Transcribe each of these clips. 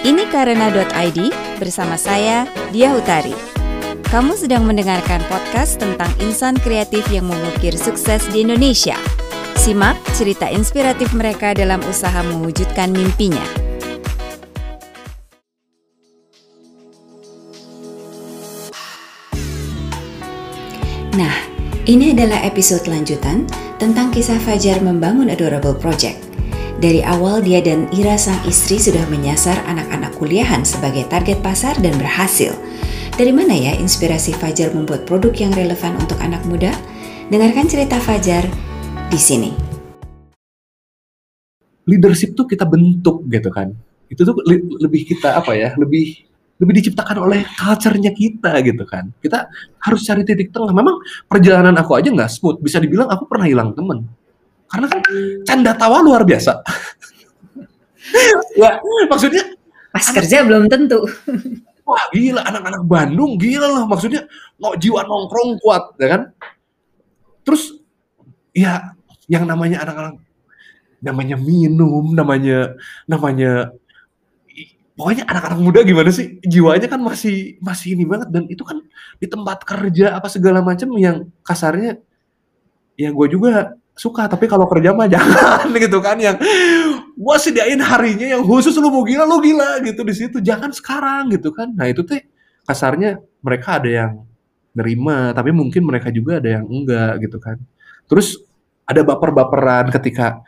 Ini Karena.id bersama saya, Diah Utari. Kamu sedang mendengarkan podcast tentang insan kreatif yang mengukir sukses di Indonesia. Simak cerita inspiratif mereka dalam usaha mewujudkan mimpinya. Nah, ini adalah episode lanjutan tentang kisah Fajar membangun Adorable Project. Dari awal dia dan Ira sang istri sudah menyasar anak-anak kuliahan sebagai target pasar dan berhasil. Dari mana ya inspirasi Fajar membuat produk yang relevan untuk anak muda? Dengarkan cerita Fajar di sini. Leadership tuh kita bentuk gitu kan. Itu tuh lebih kita lebih diciptakan oleh culture-nya kita gitu kan. Kita harus cari titik tengah. Memang perjalanan aku aja nggak smooth. Bisa dibilang aku pernah hilang temen. Karena kan canda tawa luar biasa. Wah, maksudnya pas kerja belum tentu. Wah gila, anak-anak Bandung gila loh. Maksudnya jiwa nongkrong kuat, ya kan? Terus ya yang namanya anak-anak, namanya minum, namanya pokoknya anak-anak muda gimana sih? Jiwanya kan masih ini banget, dan itu kan di tempat kerja apa segala macam yang kasarnya ya gue juga suka, tapi kalau kerja mah jangan gitu kan, yang gue sediain harinya yang khusus lu mau gila, lu gila gitu di situ, jangan sekarang gitu kan. Nah itu teh kasarnya mereka ada yang nerima, tapi mungkin mereka juga ada yang enggak gitu kan. Terus ada baper-baperan ketika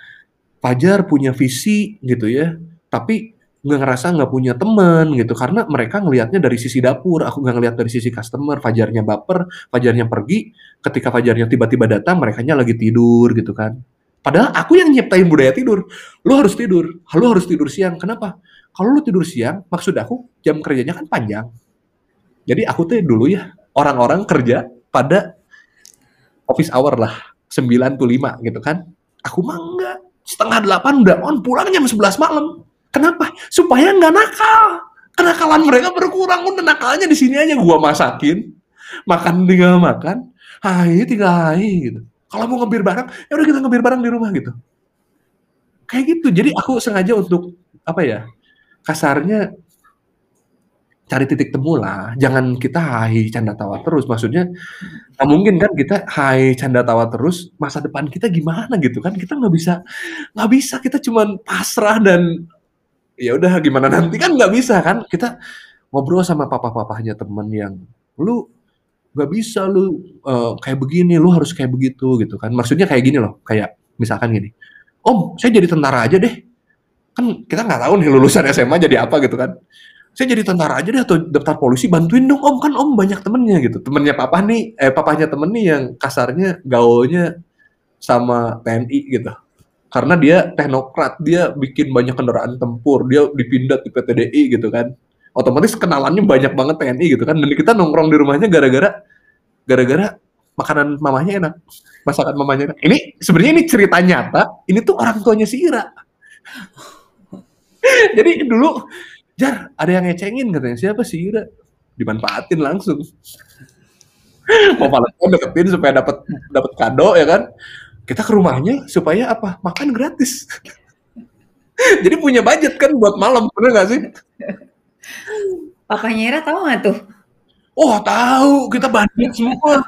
Fajar punya visi gitu ya, tapi nggak ngerasa nggak punya teman gitu, karena mereka ngelihatnya dari sisi dapur, aku nggak ngelihat dari sisi customer. Fajarnya baper, Fajarnya pergi, ketika Fajarnya tiba-tiba datang, merekanya lagi tidur gitu kan. Padahal aku yang nyiptain budaya tidur. Lu harus tidur siang. Kenapa? Kalau lu tidur siang, maksud aku jam kerjanya kan panjang. Jadi aku tuh dulu ya, orang-orang kerja pada office hour lah, 9 to 5 gitu kan. Aku mah enggak, 7:30 udah on, pulang jam 11 malam. Kenapa? Supaya nggak nakal. Kenakalan mereka berkurang. Udah nakalnya di sini aja. Gua masakin, makan tinggal makan, hai tinggal hai gitu. Kalau mau ngebir bareng, ya udah kita ngebir bareng di rumah gitu. Kayak gitu. Jadi aku sengaja untuk kasarnya cari titik temu lah. Jangan kita hai canda tawa terus. Maksudnya nggak mungkin kan kita hai canda tawa terus. Masa depan kita gimana gitu kan? Kita nggak bisa. Kita cuman pasrah dan ya udah gimana nanti kan, nggak bisa kan. Kita ngobrol sama papa-papahnya temen yang lu nggak bisa, lu kayak begini, lu harus kayak begitu gitu kan. Maksudnya kayak gini loh, kayak misalkan gini, om saya jadi tentara aja deh, kan kita nggak tahu nih lulusan SMA jadi apa gitu kan. Saya jadi tentara aja deh atau daftar polisi, bantuin dong om, kan om banyak temennya gitu. Temennya papa nih, papahnya temen nih yang kasarnya gaulnya sama TNI gitu. Karena dia teknokrat, dia bikin banyak kendaraan tempur, dia dipindat di PTDI gitu kan. Otomatis kenalannya banyak banget TNI gitu kan. Dan kita nongkrong di rumahnya gara-gara makanan mamahnya enak. Masakan mamahnya enak. Ini sebenarnya ini cerita nyata, ini tuh orang tuanya si Ira. Jadi dulu, Jar, ada yang ngecengin katanya, siapa si Ira? Dimanfaatin langsung. Mau Valentine deketin supaya dapat kado ya kan. Kita ke rumahnya supaya apa? Makan gratis. Jadi punya budget kan buat malam, bener nggak sih? Papanya Ira tahu nggak tuh? Oh tahu, kita budget semua.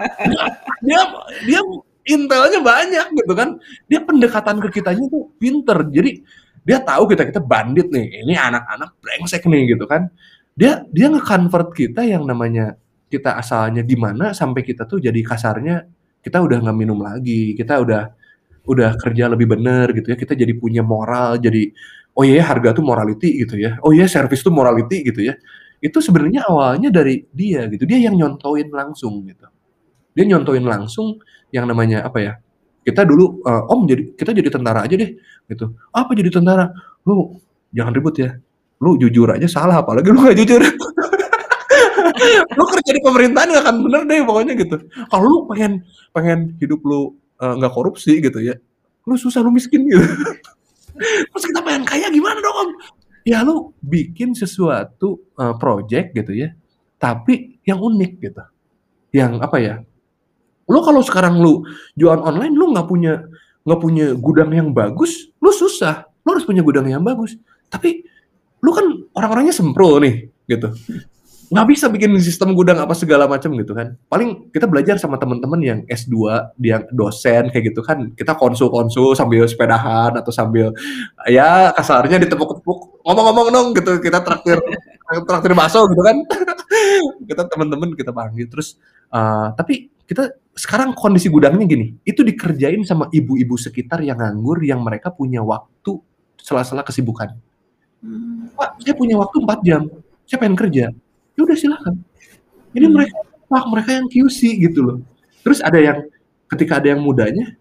Dia intelnya banyak gitu kan. Dia pendekatan ke kitanya tuh pinter. Jadi dia tahu kita bandit nih. Ini anak-anak brengsek nih gitu kan. Dia nge-convert kita yang namanya kita asalnya gimana sampai kita tuh jadi kasarnya. Kita udah nggak minum lagi, kita udah kerja lebih bener gitu ya, kita jadi punya moral, jadi oh iya harga tuh morality gitu ya, oh iya service tuh morality gitu ya. Itu sebenarnya awalnya dari dia gitu, dia yang nyontoin langsung gitu. Dia nyontoin langsung yang namanya kita dulu, om kita jadi tentara aja deh gitu. Apa jadi tentara? Lu jangan ribut ya, lu jujur aja salah, apalagi lu nggak jujur. Lu kerja di pemerintahan gak akan bener deh pokoknya gitu. Kalau lu pengen hidup lu gak korupsi gitu ya, lu susah, lu miskin gitu. Terus kita pengen kaya gimana dong om? Ya lu bikin sesuatu project gitu ya, tapi yang unik gitu. Yang lu kalau sekarang lu jualan online, lu gak punya gudang yang bagus, lu susah. Lu harus punya gudang yang bagus. Tapi lu kan orang-orangnya sempro nih, gitu. Nggak bisa bikin sistem gudang apa segala macam gitu kan. Paling kita belajar sama teman-teman yang S2, yang dosen kayak gitu kan. Kita konsul-konsul sambil sepedahan atau sambil ya kasarnya ditepuk-tepuk, ngomong-ngomong dong gitu. Kita traktir bakso gitu kan. Kita teman-teman kita panggil terus tapi kita sekarang kondisi gudangnya gini. Itu dikerjain sama ibu-ibu sekitar yang nganggur yang mereka punya waktu sela-sela kesibukan. Pak, saya punya waktu 4 jam. Saya pengen kerja. Ya udah silakan. Jadi mereka yang QC gitu loh. Terus ada yang ketika ada yang mudanya,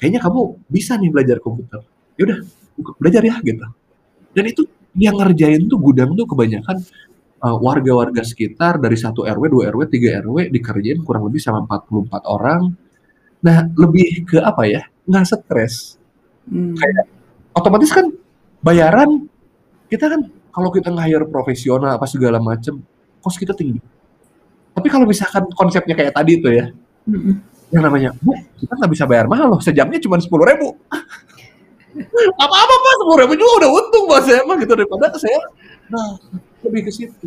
kayaknya kamu bisa nih belajar komputer. Ya udah, belajar ya gitu. Dan itu yang ngerjain tuh gudang tuh kebanyakan warga-warga sekitar dari 1 RW, 2 RW, 3 RW dikerjain kurang lebih sama 44 orang. Nah, lebih ke apa ya? Nggak stres. Kayak otomatis kan bayaran kita kan kalau kita nge-hire profesional apa segala macam, kos kita tinggi. Tapi kalau misalkan konsepnya kayak tadi itu ya, yang namanya, bu, kita nggak bisa bayar mahal loh, sejamnya cuma 10.000. Apa-apa pak, 10.000 juga udah untung buat saya mah gitu daripada saya. Nah, lebih ke situ.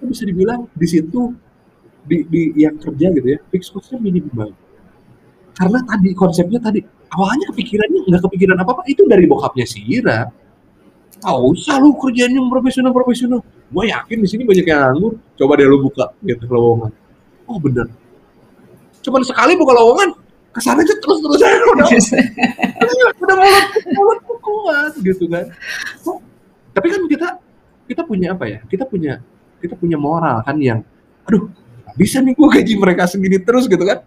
Itu bisa dibilang di situ di yang kerja gitu ya, fix cost-nya minim banget. Karena tadi konsepnya tadi awalnya kepikirannya nggak kepikiran apa-apa itu dari bokapnya si Ira. Tahu usah lu kerjanya profesional. Gue yakin di sini banyak yang nganggur. Coba deh lu buka gitu lowongan. Oh bener. Cuman sekali buka lowongan, kesana aja terus aja udah mulut kuat gitu kan. Oh, tapi kan kita punya apa ya? Kita punya moral kan yang, aduh, bisa nih gue gaji mereka sendiri terus gitu kan.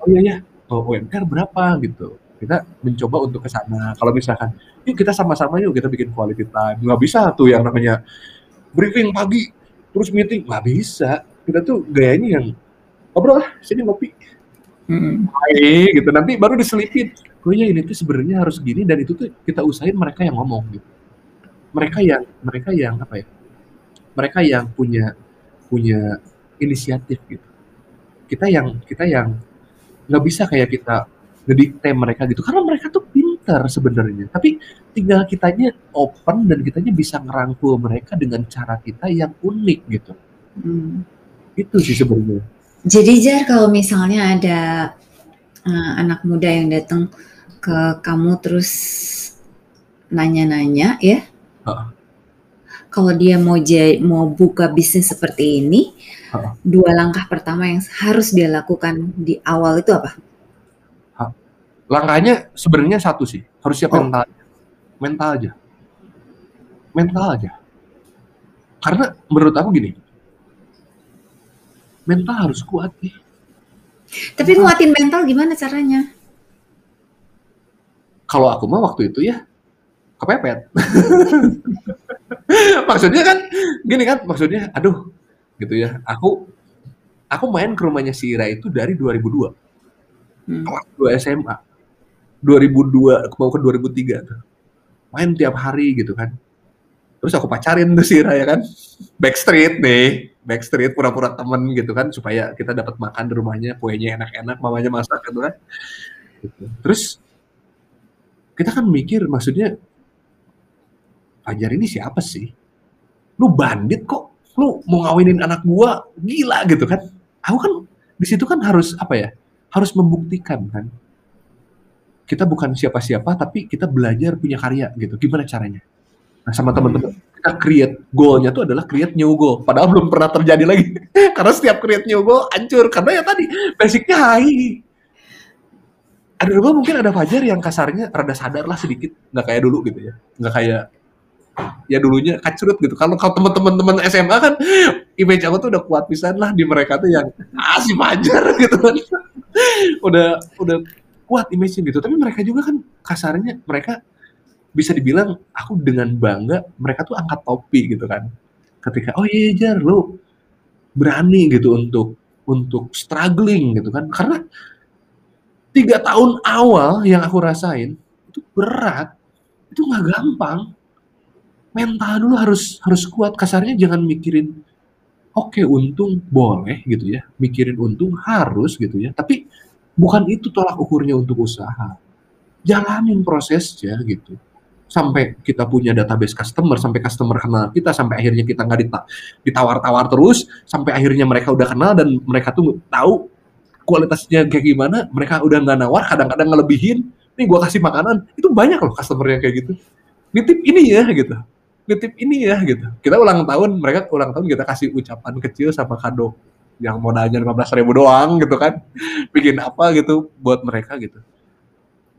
Oh iya. Oh, UMR berapa gitu. Kita mencoba untuk ke sana. Kalau misalkan, yuk kita sama-sama yuk kita bikin quality time. Nggak bisa tuh yang namanya briefing pagi, terus meeting. Nggak bisa. Kita tuh gayanya yang, ngobrol lah, sini ngopi. Gitu. Nanti baru diselipin. Kayaknya ini tuh sebenarnya harus gini, dan itu tuh kita usahain mereka yang ngomong gitu. Mereka yang apa ya? Mereka yang punya inisiatif gitu. Kita yang nggak bisa kayak kita ngedikte mereka gitu, karena mereka tuh pinter sebenarnya, tapi tinggal kitanya open dan kitanya bisa ngerangkul mereka dengan cara kita yang unik gitu. Itu sih sebenarnya. Jadi Jar, kalau misalnya ada anak muda yang datang ke kamu terus nanya-nanya ya, kalau dia mau buka bisnis seperti ini, dua langkah pertama yang harus dia lakukan di awal itu apa? Langkahnya sebenarnya satu sih, harus siap mental aja. Karena menurut aku gini, mental harus kuat nih. Tapi kuatin mental gimana caranya? Kalau aku mah waktu itu ya kepepet. Maksudnya kan gini kan, maksudnya aduh gitu ya. Aku main ke rumahnya si Ira itu dari 2002, kelas 2 SMA. 2002 mau ke 2003 tuh. Main tiap hari gitu kan. Terus aku pacarin tuh si Ira ya kan. Backstreet pura-pura temen gitu kan supaya kita dapat makan di rumahnya, kuenya enak-enak, mamanya masak gitu kan. Gitu. Terus kita kan mikir maksudnya Fajar ini siapa sih? Lu bandit kok. Lu mau ngawinin anak gua, gila gitu kan. Aku kan di situ kan harus apa ya? Harus membuktikan kan. Kita bukan siapa-siapa, tapi kita belajar punya karya gitu. Gimana caranya? Nah, sama teman-teman, kita create goal-nya tuh adalah create new goal. Padahal belum pernah terjadi lagi. Karena setiap create new goal hancur. Karena ya tadi, basicnya high. Ada juga mungkin ada Fajar yang kasarnya rada sadar lah sedikit. Nggak kayak dulu gitu ya. Nggak kayak ya dulunya kacrut gitu. Kalau teman-teman SMA kan image aku tuh udah kuat pisan lah di mereka tuh yang si Fajar gitu kan. udah kuat image-nya gitu. Tapi mereka juga kan kasarnya mereka bisa dibilang aku dengan bangga mereka tuh angkat topi gitu kan. Ketika oh iya Jar lu berani gitu untuk struggling gitu kan. Karena 3 tahun awal yang aku rasain itu berat. Itu enggak gampang. Mental dulu harus kuat, kasarnya jangan mikirin oke untung boleh gitu ya, mikirin untung harus gitu ya, tapi bukan itu tolak ukurnya untuk usaha, jalanin prosesnya gitu. sampai kita punya database customer, sampai customer kenal kita, sampai akhirnya kita nggak ditawar-tawar terus, sampai akhirnya mereka udah kenal dan mereka tuh tahu kualitasnya kayak gimana, mereka udah nggak nawar, kadang-kadang ngelebihin, nih gue kasih makanan, itu banyak loh customer yang kayak gitu, nitip ini ya gitu, nitip ini ya gitu. Kita ulang tahun, mereka ulang tahun kita kasih ucapan kecil sama kado yang modalnya 15.000 doang gitu kan, bikin apa gitu buat mereka gitu.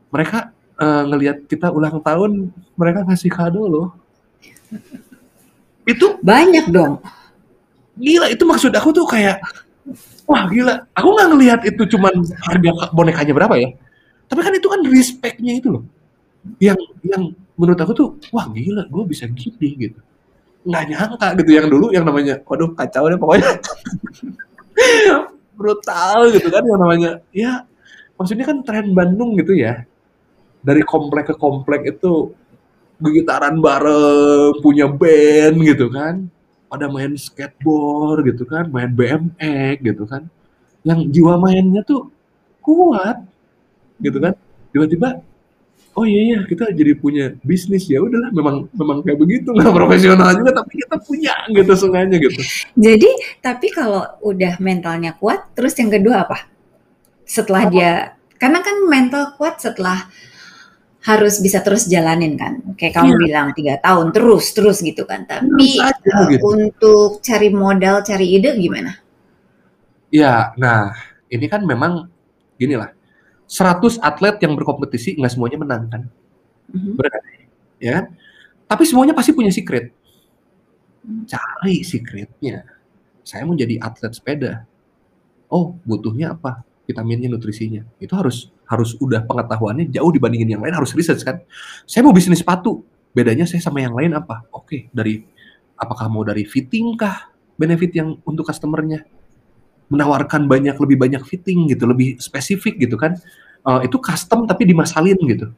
Mereka ngelihat kita ulang tahun, mereka ngasih kado loh. Itu banyak dong. Gila, itu maksud aku tuh kayak, wah gila. Aku nggak ngelihat itu cuman harga bonekanya berapa ya. Tapi kan itu kan respect-nya itu loh. Yang menurut aku tuh, wah gila, gue bisa gini gitu. Nggak nyangka gitu. Yang dulu yang namanya, waduh kacau deh pokoknya. Brutal gitu kan yang namanya. Ya, maksudnya kan tren Bandung gitu ya. Dari komplek ke komplek itu gitaran bareng, punya band gitu kan, pada main skateboard gitu kan, main BMX gitu kan, yang jiwa mainnya tuh kuat gitu kan. Tiba-tiba, oh iya kita jadi punya bisnis, ya udahlah, memang kayak begitu, nggak profesional juga tapi kita punya gitu sungainya gitu. Jadi tapi kalau udah mentalnya kuat, terus yang kedua apa? Setelah apa? Dia, karena kan mental kuat setelah harus bisa terus jalanin kan, kayak kamu bilang 3 tahun terus gitu kan. Tapi gitu. Untuk cari modal, cari ide gimana? Ya, nah ini kan memang gini lah, 100 atlet yang berkompetisi nggak semuanya menang kan, berarti ya. Tapi semuanya pasti punya secret. Cari secretnya. Saya mau jadi atlet sepeda. Oh, butuhnya apa? Vitaminnya, nutrisinya. Itu harus udah pengetahuannya jauh dibandingin yang lain, harus riset kan. Saya mau bisnis sepatu, bedanya saya sama yang lain apa? Oke, dari apakah mau dari fitting kah? Benefit yang untuk customernya, menawarkan lebih banyak fitting gitu, lebih spesifik gitu kan. Itu custom tapi dimasalin gitu.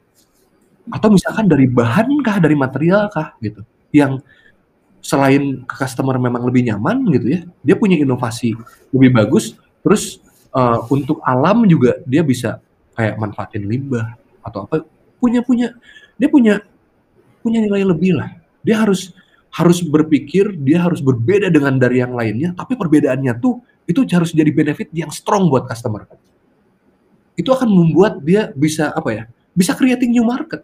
Atau misalkan dari bahan kah, dari material kah gitu. Yang selain ke customer memang lebih nyaman gitu ya, dia punya inovasi lebih bagus, terus untuk alam juga dia bisa kayak manfaatin limbah atau apa, dia punya nilai lebih lah. Dia harus berpikir, dia harus berbeda dengan dari yang lainnya, tapi perbedaannya tuh itu harus jadi benefit yang strong buat customer. Itu akan membuat dia bisa apa ya? Bisa creating new market.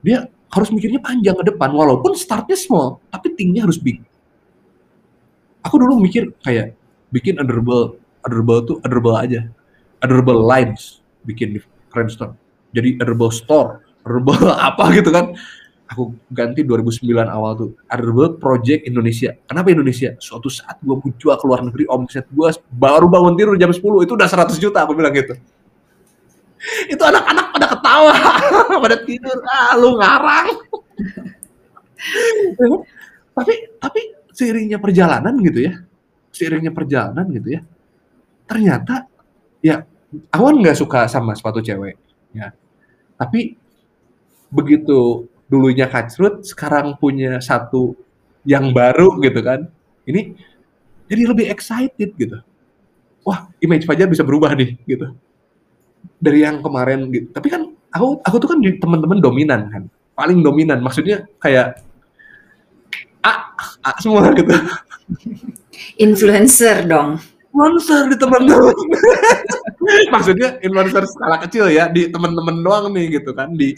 Dia harus mikirnya panjang ke depan, walaupun startnya small, tapi tingginya harus big. Aku dulu mikir kayak bikin adorable aja. Adorable lines, bikin keren store. Jadi adorable store, adorable apa gitu kan. Aku ganti 2009 awal tuh, Adorable Project Indonesia. Kenapa Indonesia? Suatu saat gue jual ke luar negeri, omset gue baru bangun tidur jam 10, itu udah 100 juta, aku bilang gitu. Itu anak-anak pada ketawa, pada tidur, lu ngarang. tapi seiringnya perjalanan gitu ya, ternyata ya awan nggak suka sama sepatu cewek ya, tapi begitu dulunya kacrut, sekarang punya satu yang baru gitu kan, ini jadi lebih excited gitu. Wah, image Fajar bisa berubah nih gitu dari yang kemarin gitu. Tapi kan aku tuh kan teman-teman dominan kan, paling dominan, maksudnya kayak semua gitu. Influencer dong. Influencer di teman-teman. Maksudnya influencer skala kecil ya, di teman-teman doang nih gitu kan, di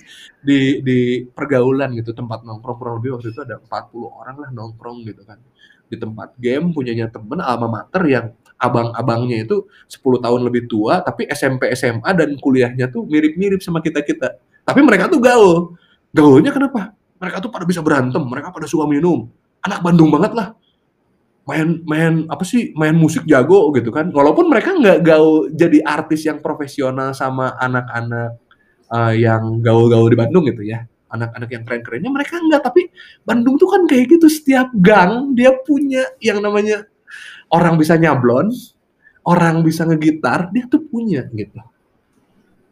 pergaulan gitu, tempat nongkrong kurang lebih waktu itu ada 40 orang lah nongkrong gitu kan. Di tempat game punyanya temen alma mater yang abang-abangnya itu 10 tahun lebih tua, tapi SMP, SMA dan kuliahnya tuh mirip-mirip sama kita-kita. Tapi mereka tuh gaul. Gaulnya kenapa? Mereka tuh pada bisa berantem, mereka pada suka minum. Anak Bandung banget lah. Main musik jago gitu kan. Walaupun mereka nggak gaul jadi artis yang profesional sama anak-anak yang gaul-gaul di Bandung gitu ya. Anak-anak yang keren-kerennya mereka nggak, tapi Bandung tuh kan kayak gitu, setiap gang dia punya yang namanya orang bisa nyablon, orang bisa ngegitar, dia tuh punya gitu.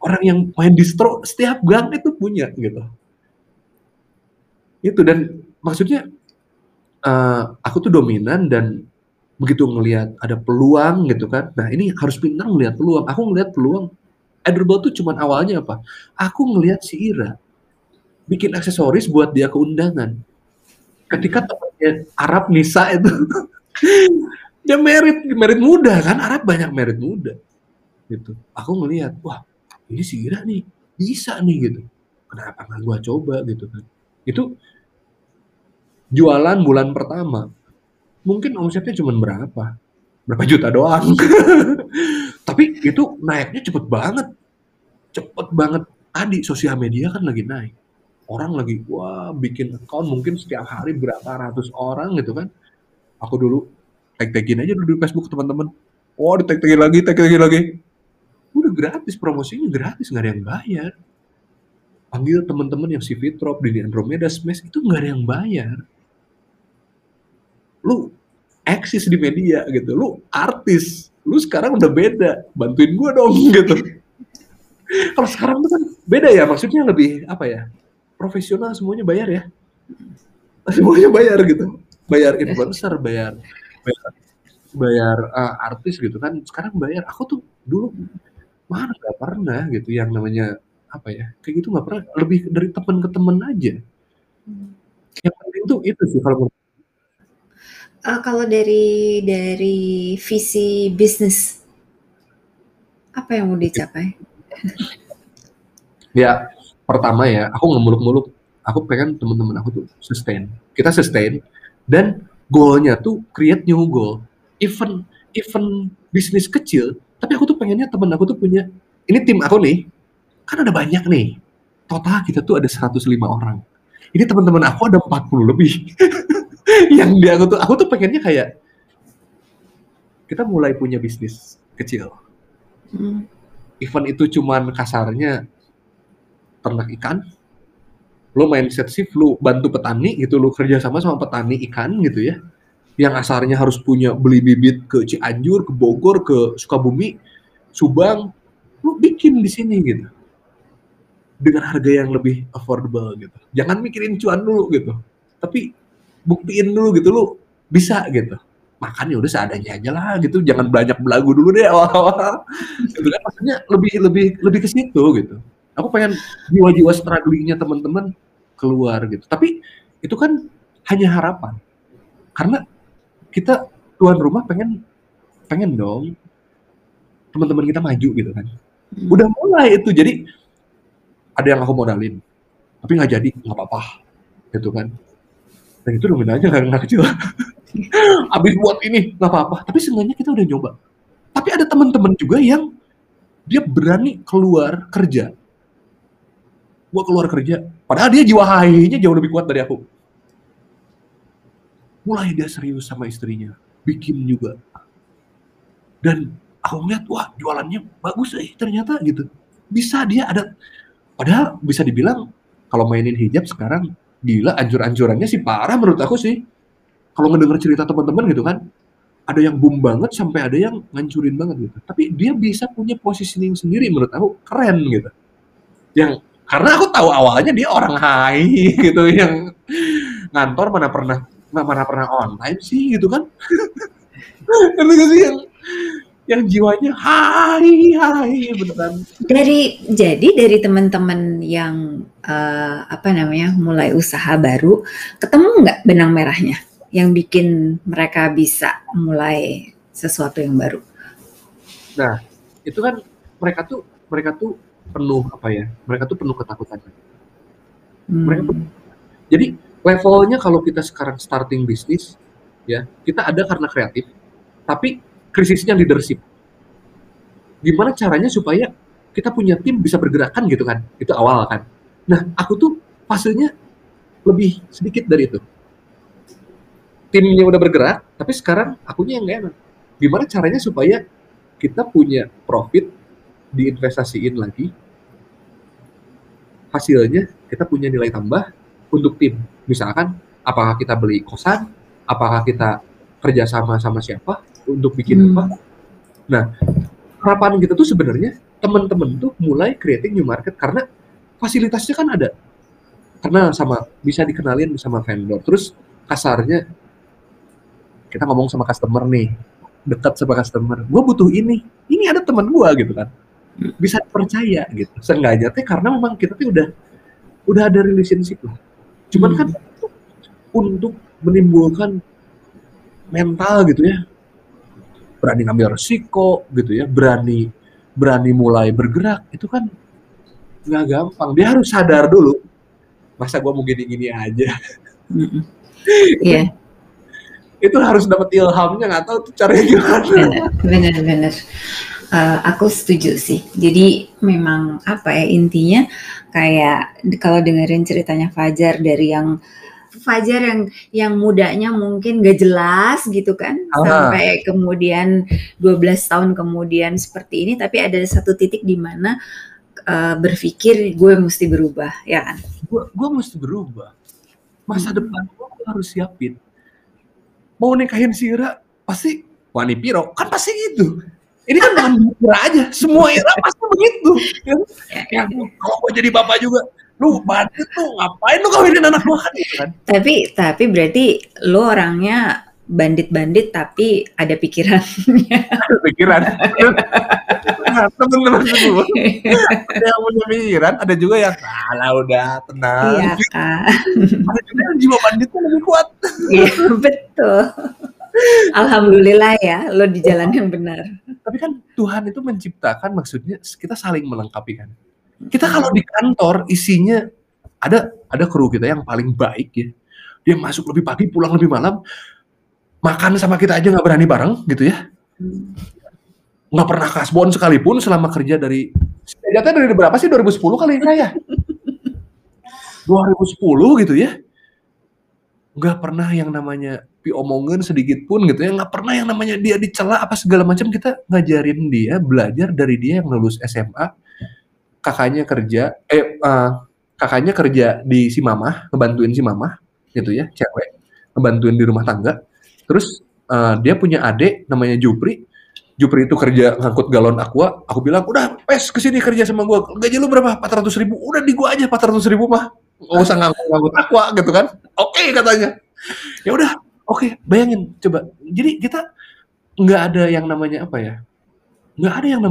Orang yang main distro setiap gang itu punya gitu. Itu dan maksudnya aku tuh dominan, dan begitu ngelihat ada peluang gitu kan. Nah ini harus pintar ngelihat peluang. Aku ngelihat peluang Adorable tuh cuman awalnya apa? Aku ngelihat si Ira. bikin aksesoris buat dia ke undangan. Ketika temannya Arab Nisa itu dia merit muda kan, Arab banyak merit muda gitu. Aku ngelihat, wah ini si Ira nih bisa nih gitu, kenapa nggak gua coba gitu kan. Itu jualan bulan pertama mungkin omsetnya cuma berapa juta doang. Tapi itu naiknya cepet banget. Tadi sosial media kan lagi naik, orang lagi wah bikin account mungkin setiap hari berapa ratus orang gitu kan. Aku dulu tag-tagin aja dulu di Facebook teman-teman, wah di tag-tagin lagi, udah gratis, promosinya gratis, nggak ada yang bayar. Panggil teman-teman yang si Fitrop, di Andromeda Smash itu nggak ada yang bayar. Lu eksis di media gitu, lu artis, lu sekarang udah beda, bantuin gua dong gitu. Kalau sekarang tuh kan beda ya, maksudnya lebih apa ya, profesional, semuanya bayar ya, semuanya bayar gitu, bayar influencer, bayar artis gitu kan, sekarang bayar. Aku tuh dulu mana nggak pernah gitu yang namanya apa ya kayak gitu, nggak pernah, lebih dari teman ke teman aja. Yang penting tuh itu sih kalau kalau dari visi bisnis, apa yang mau dicapai? Ya, pertama ya, aku nggak muluk-muluk. Aku pengen teman-teman aku tuh sustain. Kita sustain, dan goalnya tuh create new goal. Even bisnis kecil, tapi aku tuh pengennya teman aku tuh punya. Ini tim aku nih, kan ada banyak nih. Total kita tuh ada 105 orang. Ini teman-teman aku ada 40 lebih. Yang dia aku tuh pengennya kayak kita mulai punya bisnis kecil, event itu cuman kasarnya ternak ikan, lo mindset shift, lo bantu petani gitu, lo kerja sama petani ikan gitu ya, yang kasarnya harus punya beli bibit ke Cianjur, ke Bogor, ke Sukabumi, Subang, lo bikin di sini gitu dengan harga yang lebih affordable gitu, jangan mikirin cuan dulu gitu, tapi buktiin dulu gitu, lu bisa gitu. Makannya udah seadanya aja lah gitu, jangan banyak belagu dulu deh awal-awal. Itu kan maksudnya lebih ke situ gitu. Aku pengen jiwa-jiwa strugglingnya teman-teman keluar gitu. Tapi itu kan hanya harapan. Karena kita tuan rumah pengen dong teman-teman kita maju gitu kan. Udah mulai itu, jadi ada yang aku modalin, tapi nggak jadi, nggak apa-apa gitu kan. Dan itu domain aja karena kecil. Abis buat ini nggak apa-apa. Tapi seenggaknya kita udah nyoba. Tapi ada teman-teman juga yang dia berani keluar kerja. Gua keluar kerja. Padahal dia jiwa hahinya jauh lebih kuat dari aku. Mulai dia serius sama istrinya, bikin juga. Dan aku ngeliat, wah jualannya bagus ternyata gitu. Bisa dia ada. Padahal bisa dibilang kalau mainin hijab sekarang, gila, anjur-anjurannya sih parah menurut aku sih. Kalau ngedenger cerita teman-teman gitu kan, ada yang boom banget sampai ada yang ngancurin banget gitu. Tapi dia bisa punya positioning sendiri, menurut aku keren gitu. Yang karena aku tahu awalnya dia orang high gitu, yang ngantor mana pernah online sih gitu kan. Kan sih yang jiwanya high beneran. Jadi dari teman-teman yang mulai usaha baru, ketemu nggak benang merahnya yang bikin mereka bisa mulai sesuatu yang baru? Nah, itu kan mereka tuh penuh apa ya? Mereka tuh penuh ketakutan. Jadi levelnya kalau kita sekarang starting bisnis, ya kita ada karena kreatif, tapi krisisnya leadership. Gimana caranya supaya kita punya tim bisa bergerakan gitu kan? Itu awal kan. Nah, aku tuh fasenya lebih sedikit dari itu. Timnya udah bergerak, tapi sekarang akunya yang gak enak. Gimana caranya supaya kita punya profit, diinvestasiin lagi, hasilnya kita punya nilai tambah untuk tim. Misalkan, apakah kita beli kosan, apakah kita kerja sama siapa, untuk bikin apa. Nah, harapan kita tuh sebenarnya teman-teman tuh mulai creating new market, karena fasilitasnya kan ada, kenal sama, bisa dikenalin sama vendor. Terus kasarnya kita ngomong sama customer nih, dekat sama customer, gue butuh ini ada teman gue gitu kan, bisa percaya gitu. Seenggaknya karena memang kita tuh udah udah ada relationship lah. Cuman kan untuk menimbulkan mental gitu ya, berani ngambil resiko gitu ya, berani mulai bergerak, itu kan nggak gampang. Dia harus sadar dulu, masa gue mau gini-gini aja. Iya. Itu harus dapat ilhamnya, nggak tahu caranya gimana. Benar-benar. Aku setuju sih. Jadi memang apa ya, intinya kayak kalau dengerin ceritanya Fajar, dari yang Fajar yang mudanya mungkin gak jelas gitu kan, sampai kemudian 12 tahun kemudian seperti ini, tapi ada satu titik di mana berpikir gue mesti berubah, ya kan? Gue mesti berubah. Masa depan gue harus siapin. Mau nikahin si Ira pasti wani piro, kan pasti gitu. Ini kan bukan Ira aja, semua Ira pasti begitu. Ya, kalau gue jadi bapak juga, lu banget tuh ngapain lu kawinin anak gue kan? Tapi berarti lu orangnya bandit-bandit tapi ada pikirannya. Ada pikiran. Temen-temen semua. Ada yang punya pikiran, ada juga yang salah, udah tenang. Iya kan. Ada juga yang jiwa banditnya lebih kuat. Iya betul. Alhamdulillah ya, lo di jalan yang benar. Tapi kan Tuhan itu menciptakan, maksudnya kita saling melengkapi kan. Kita kalau di kantor isinya ada kru kita yang paling baik ya. Dia masuk lebih pagi, pulang lebih malam. Makan sama kita aja nggak berani bareng gitu ya. Nggak pernah kasbon sekalipun selama kerja dari... Sejatnya dari berapa sih? 2010 kali ya? 2010 gitu ya. Nggak pernah yang namanya diomongin sedikit pun gitu ya, nggak pernah yang namanya dia dicela apa segala macam. Kita ngajarin dia, belajar dari dia yang lulus SMA, kakaknya kerja di si mamah, ngebantuin si mamah gitu ya, cewek, ngebantuin di rumah tangga. Terus dia punya adik namanya Jupri itu kerja ngangkut galon aqua. Aku bilang, udah pes kesini kerja sama gue, gaji lu berapa? 400.000, udah di gue aja 400.000 mah, nggak usah ngangkut aqua gitu kan. Oke, katanya, ya udah. Oke, bayangin coba. Jadi kita nggak ada yang namanya apa ya? Nggak ada yang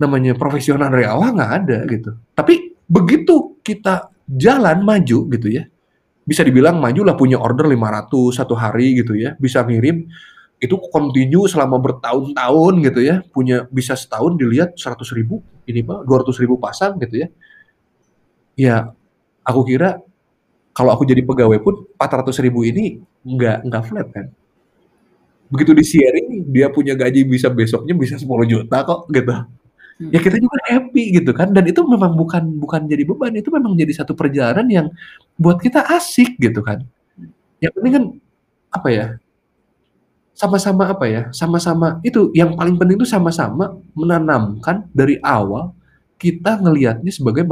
namanya profesional dari awal, nggak ada gitu. Tapi begitu kita jalan maju gitu ya, bisa dibilang maju lah, punya order 500 satu hari gitu ya, bisa ngirim itu continue selama bertahun-tahun gitu ya, punya bisa setahun dilihat 100.000, ini mah 200.000 pasang gitu ya. Ya, aku kira kalau aku jadi pegawai pun 400.000 ini nggak flat kan. Begitu di sharing, dia punya gaji bisa besoknya bisa 10 juta kok gitu. Ya kita juga happy gitu kan. Dan itu memang bukan jadi beban, itu memang jadi satu perjalanan yang buat kita asik gitu kan. Yang penting kan apa ya? Sama-sama apa ya? Sama-sama itu yang paling penting, itu sama-sama menanamkan dari awal kita ngelihatnya sebagai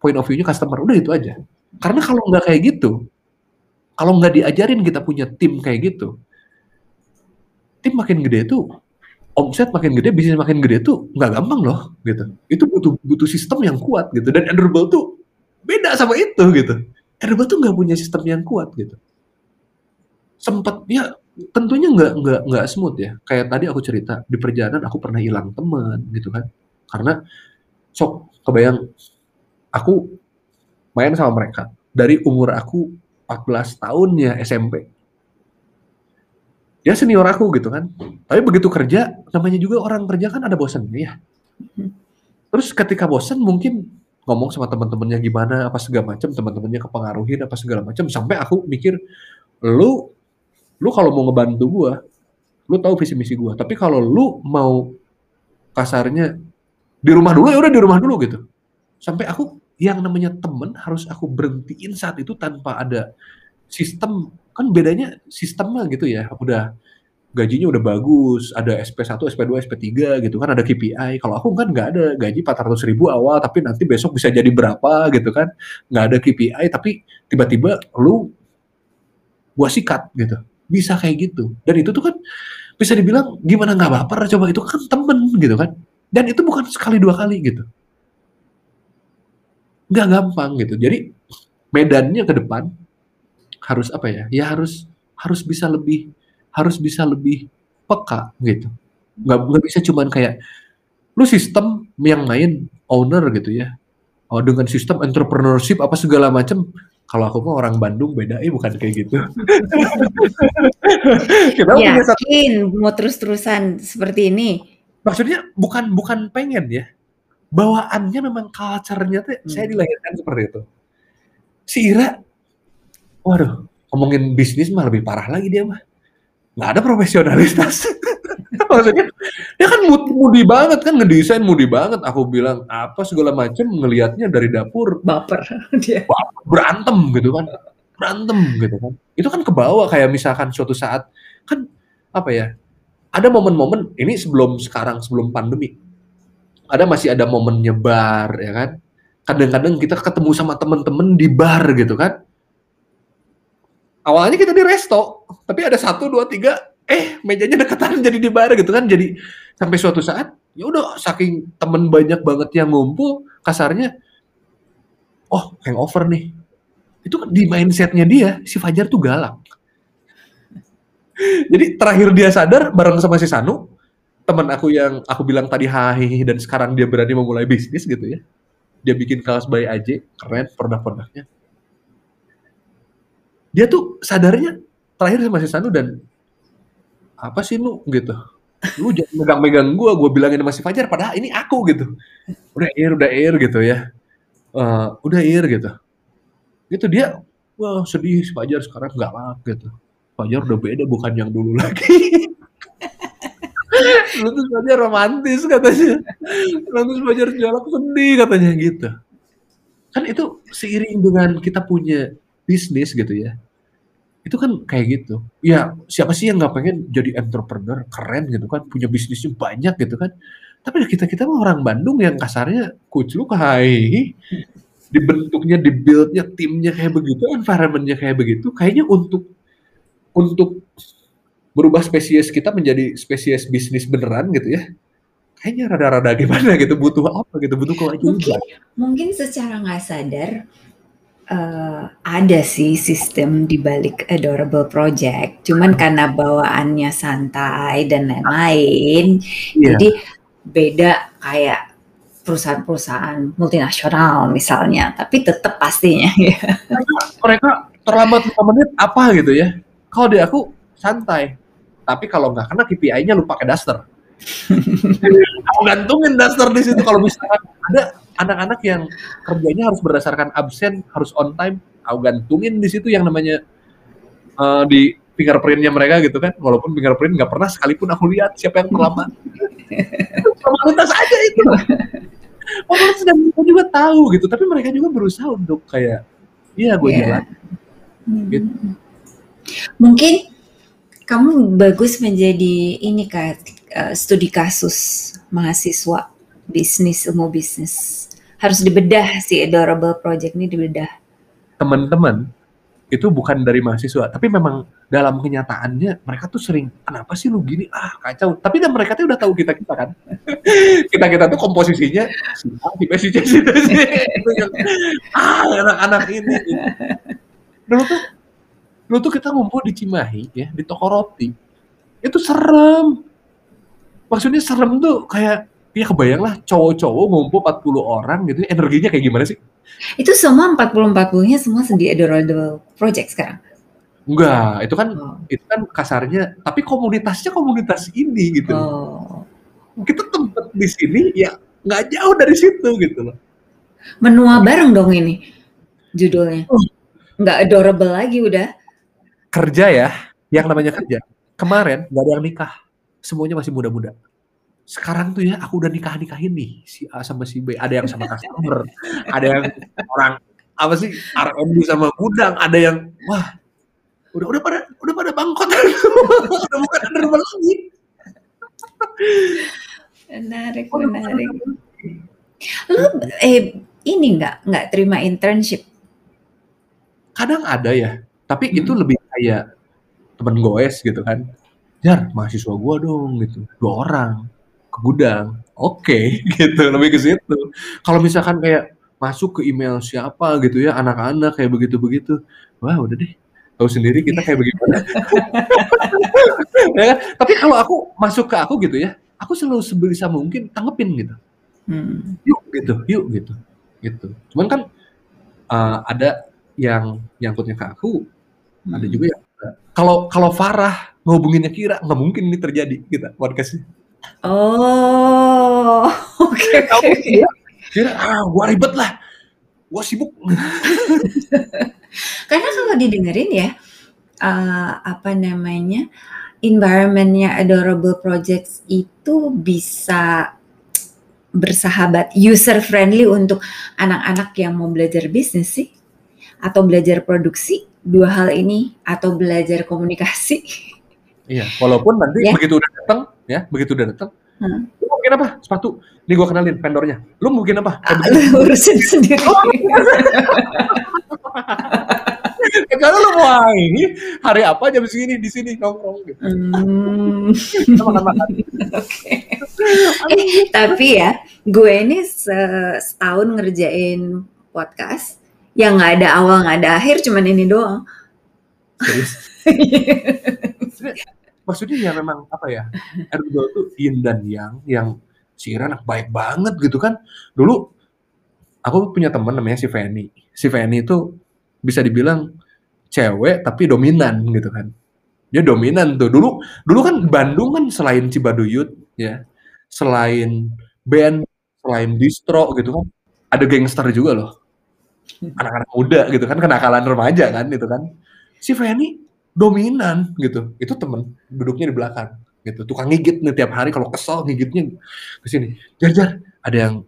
point of view-nya customer. Udah itu aja. Karena kalau nggak kayak gitu, kalau nggak diajarin kita punya tim kayak gitu, tim makin gede tuh, omset makin gede, bisnis makin gede tuh nggak gampang loh, gitu. Itu butuh sistem yang kuat gitu. Dan Adorable tuh beda sama itu gitu. Adorable tuh nggak punya sistem yang kuat gitu. Sempatnya tentunya nggak smooth ya. Kayak tadi aku cerita di perjalanan aku pernah hilang teman gitu kan. Karena sok kebayang aku main sama mereka dari umur aku 14 tahun ya, SMP. Dia senior aku gitu kan. Tapi begitu kerja, namanya juga orang kerja kan ada bosannya ya. Terus ketika bosan mungkin ngomong sama teman-temannya gimana apa segala macam, teman-temannya kepengaruhin apa segala macam, sampai aku mikir lu kalau mau ngebantu gua, lu tahu visi misi gua, tapi kalau lu mau kasarnya di rumah dulu, ya udah di rumah dulu gitu. Sampai aku yang namanya temen harus aku berhentiin saat itu tanpa ada sistem. Kan bedanya sistemnya gitu ya, udah gajinya udah bagus, ada SP1, SP2, SP3 gitu kan, ada KPI. Kalau aku kan nggak ada, gaji 400.000 awal tapi nanti besok bisa jadi berapa gitu kan, nggak ada KPI tapi tiba-tiba lu gua sikat gitu, bisa kayak gitu. Dan itu tuh kan bisa dibilang gimana nggak baper, coba, itu kan temen gitu kan. Dan itu bukan sekali dua kali gitu, nggak gampang gitu. Jadi medannya ke depan harus apa ya? Ya harus bisa lebih peka gitu. Nggak bisa cuman kayak lu sistem yang main owner gitu ya. oh, dengan sistem entrepreneurship apa segala macam. Kalau aku mah orang Bandung bedain bukan kayak gitu. Ya, mungkin mau terus-terusan seperti ini. Maksudnya bukan pengen ya. Bawaannya memang culture-nya tuh saya dilahirkan seperti itu. Si Ira, waduh, ngomongin bisnis mah lebih parah lagi dia mah. Nggak ada profesionalitas. Maksudnya dia kan moody banget kan, ngedesain moody banget. Aku bilang apa segala macam, ngelihatnya dari dapur baper dia. Berantem gitu kan. Itu kan kebawa, kayak misalkan suatu saat kan apa ya? Ada momen-momen ini sebelum pandemi. Masih ada momen nyebar ya kan. Kadang-kadang kita ketemu sama teman-teman di bar gitu kan. Awalnya kita di resto, tapi ada 1, 2, 3 mejanya deketan jadi di bar gitu kan. Jadi sampai suatu saat ya udah saking temen banyak banget yang ngumpul, kasarnya oh, hangover nih. Itu kan di mindsetnya dia, si Fajar tuh galak. Jadi terakhir dia sadar bareng sama si Sanu, teman aku yang aku bilang tadi hahihi, dan sekarang dia berani memulai bisnis gitu ya. Dia bikin kaos by AJ, keren produk-produknya. Dia tuh sadarnya terakhir sama si Sanu, dan apa sih lu gitu? Lu jangan megang-megang gue bilangin sama si Fajar, padahal ini aku gitu. Udah air gitu ya. Udah air gitu. Gitu dia, wah sedih si Fajar sekarang galak gitu. Fajar udah beda, bukan yang dulu lagi. Lu tuh Fajar romantis katanya. Lu tuh Fajar jalan sedih katanya gitu. Kan itu seiring dengan kita punya bisnis gitu ya. Itu kan kayak gitu. Ya siapa sih yang gak pengen jadi entrepreneur, keren gitu kan. Punya bisnisnya banyak gitu kan. Tapi kita-kita mah orang Bandung yang kasarnya kucluk, hai. Dibentuknya, dibuildnya, timnya kayak begitu, environmentnya kayak begitu. Kayaknya untuk berubah spesies kita menjadi spesies bisnis beneran gitu ya, kayaknya rada-rada gimana gitu, butuh apa gitu, butuh kewajiban. Mungkin secara nggak sadar ada sih sistem di balik Adorable Project, cuman karena bawaannya santai dan lain-lain, jadi beda kayak perusahaan-perusahaan multinasional misalnya, tapi tetap pastinya ya. Mereka terlambat 5 menit apa gitu ya. Kalau di aku santai, tapi kalau nggak kena KPI-nya lu pakai daster. Aku gantungin daster di situ. Kalau misalkan ada anak-anak yang kerjanya harus berdasarkan absen, harus on time, aku gantungin di situ yang namanya di fingerprint-nya mereka gitu kan. Walaupun fingerprint nggak pernah sekalipun aku lihat siapa yang terlambat. Formalitas aja itu. Formalitas, dan mereka juga tahu gitu, tapi mereka juga berusaha untuk kayak, iya gue jalan. Gitu. Mungkin kamu bagus menjadi ini Kak, studi kasus mahasiswa bisnis, ilmu bisnis. Harus dibedah si Adorable Project ini, dibedah. Teman-teman itu bukan dari mahasiswa, tapi memang dalam kenyataannya mereka tuh sering, kenapa sih lu gini, kacau. Tapi dan mereka tuh udah tahu kita-kita kan. Kita-kita tuh komposisinya anak-anak ini. Dulu tuh kita ngumpul di Cimahi ya, di toko roti. Itu serem. Maksudnya serem tuh kayak, ya kebayang lah cowok-cowok ngumpul 40 orang gitu, energinya kayak gimana sih? Itu semua 40-40-nya semua di Adorable Project sekarang? Enggak, itu kan kasarnya, tapi komunitasnya komunitas ini gitu. Oh. Kita tempat di sini ya nggak jauh dari situ gitu loh. Menua bareng dong ini judulnya. Nggak adorable lagi udah. Kerja ya, yang namanya kerja. Kemarin gak ada yang nikah, semuanya masih muda-muda. Sekarang tuh ya, aku udah nikahin nih, si A sama si B. Ada yang sama customer, ada yang orang apa sih R&D sama gudang, ada yang wah udah pada bangkrut, udah bukan adorable lagi. Menarik. Lu ini nggak terima internship? Kadang ada ya. Tapi itu lebih kayak temen goes gitu kan. Jar, mahasiswa gua dong gitu. 2 orang ke gudang. Oke, gitu. Lebih ke situ. Kalau misalkan kayak masuk ke email siapa gitu ya, anak-anak kayak begitu-begitu. Wah, udah deh. Tahu sendiri kita kayak bagaimana. Ya, tapi kalau aku masuk ke aku gitu ya, aku selalu sebisa mungkin tanggepin gitu. Yuk gitu. gitu. Cuman kan ada yang nyangkutnya ke aku, ada juga yang kalau Farah ngehubunginnya Kira, nggak mungkin ini terjadi kita podcastnya. Oh, oke. Okay. Kira, gua ribet lah, gua sibuk. Karena kalau didengerin ya, environmentnya Adorable Projects itu bisa bersahabat, user friendly untuk anak-anak yang mau belajar bisnis sih, atau belajar produksi, dua hal ini, atau belajar komunikasi. Iya, walaupun nanti begitu udah datang, lu mungkin apa? Sepatu, nih gua kenalin vendornya. Lu mungkin apa? Lu urusin sendiri. Kalau lu mau ini hari apa jam segini di sini nongkrong gitu. Oke. Tapi ya, gue ini setahun ngerjain podcast yang nggak ada awal nggak ada akhir, cuman ini doang. Maksudnya ya memang apa ya? Ergo tuh yin dan yang si Ira anak baik banget gitu kan. Dulu aku punya teman namanya si Feni. Si Feni itu bisa dibilang cewek tapi dominan gitu kan. Dia dominan tuh. Dulu kan Bandung kan selain Cibaduyut ya, selain band, selain distro gitu kan, ada gangster juga loh. Anak-anak muda gitu kan, kenakalan remaja kan gitu kan. Si Feni dominan gitu. Itu temen duduknya di belakang gitu. Tukang gigit nih tiap hari kalau kesel gigitnya ke sini. Jar-jar, ada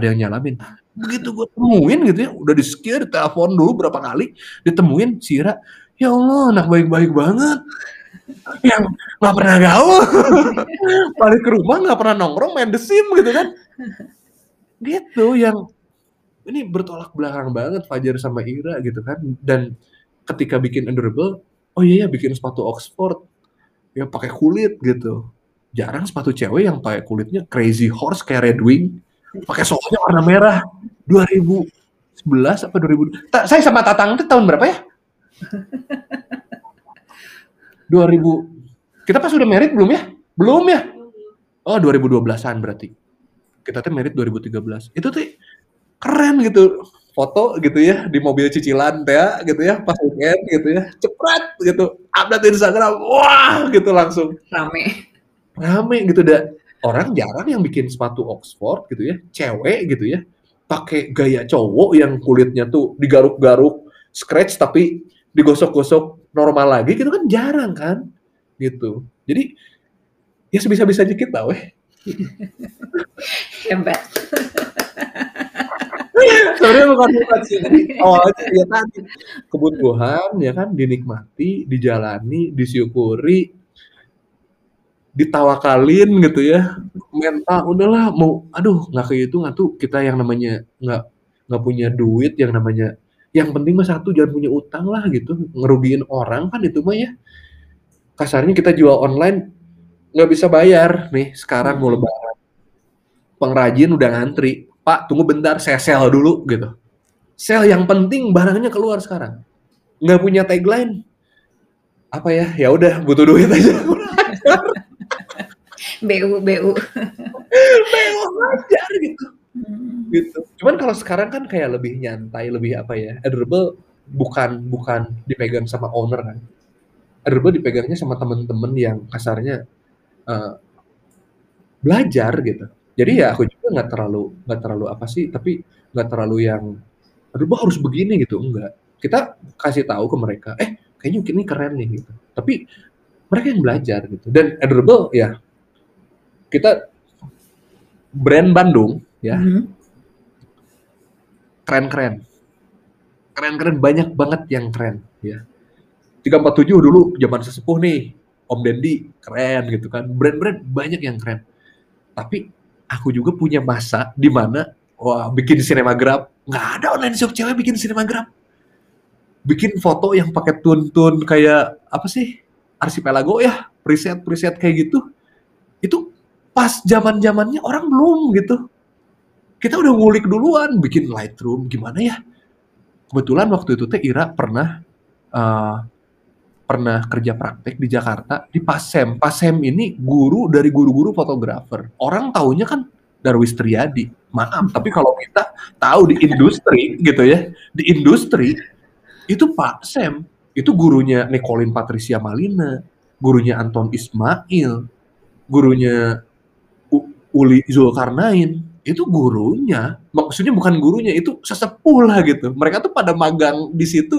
yang nyalamin. Begitu gue temuin gitu ya, udah di-scare, ditelepon dulu berapa kali, ditemuin si Ira, ya Allah anak baik-baik banget, yang gak pernah gaul, balik ke rumah gak pernah nongkrong, main The Sim gitu kan. Gitu, yang ini bertolak belakang banget Fajar sama Ira gitu kan. Dan ketika bikin Adorable, oh iya bikin sepatu Oxford, ya pakai kulit gitu. Jarang sepatu cewek yang pakai kulitnya Crazy Horse kayak Red Wing, pakai soalnya warna merah. 2011 apa 2000? Saya sama Tatang itu tahun berapa ya? 2000. Kita pas udah married belum ya? Belum ya? Oh, 2012-an berarti. Kita tuh married 2013. Itu tuh keren gitu. Foto gitu ya di mobil cicilan ya gitu ya, pas weekend gitu ya. Cepret gitu. Update Instagram. Wah, gitu langsung rame. Rame gitu dah. Orang jarang yang bikin sepatu Oxford gitu ya, cewek gitu ya, pakai gaya cowok yang kulitnya tuh digaruk-garuk, scratch tapi digosok-gosok normal lagi gitu kan, jarang kan, gitu. Jadi ya sebisa-bisa aja kita, weh. Hebat. Sebenarnya bukan sih, ya tadi kebutuhan ya kan, dinikmati, dijalani, disyukuri, ditawakalin gitu ya, mental udahlah mau nggak kehitung tuh kita yang namanya nggak punya duit, yang namanya yang penting mah satu jangan punya utang lah gitu, ngerugiin orang kan itu mah ya kasarnya. Kita jual online nggak bisa bayar nih sekarang mau lebaran, pengrajin udah ngantri, Pak tunggu bentar saya sel dulu gitu, sel yang penting barangnya keluar sekarang, nggak punya tagline apa ya, ya udah butuh duit aja. BU wajar gitu. Gitu. Cuman kalau sekarang kan kayak lebih nyantai, lebih apa ya? Adorable bukan dipegang sama owner kan. Adorable dipegangnya sama teman-teman yang kasarnya belajar gitu. Jadi ya aku juga nggak terlalu apa sih, tapi nggak terlalu yang Adorable harus begini gitu, enggak. Kita kasih tahu ke mereka, kayaknya ini keren nih gitu. Tapi mereka yang belajar gitu. Dan Adorable ya kita brand Bandung ya, keren banyak banget yang keren ya. 347 dulu zaman sesepuh nih Om Dendi keren gitu kan, brand-brand banyak yang keren. Tapi aku juga punya masa di mana bikin sinemagramp, nggak ada online shop cewek bikin sinemagramp, bikin foto yang pakai tun-tun kayak apa sih Arsipelago ya, preset kayak gitu. Itu pas zaman-zamannya orang belum gitu. Kita udah ngulik duluan, bikin Lightroom gimana ya. Kebetulan waktu itu teh Ira pernah kerja praktek di Jakarta di Pasem. Pasem ini guru dari guru-guru fotografer. Orang taunya kan Darwis Triadi. Maaf, tapi kalau kita tahu di industri gitu ya, di industri itu Pak Sam itu gurunya Nicolin Patricia Malina, gurunya Anton Ismail, gurunya Uli Zulkarnain. Itu gurunya, maksudnya bukan gurunya, itu sesepuh lah gitu. Mereka tuh pada magang di situ,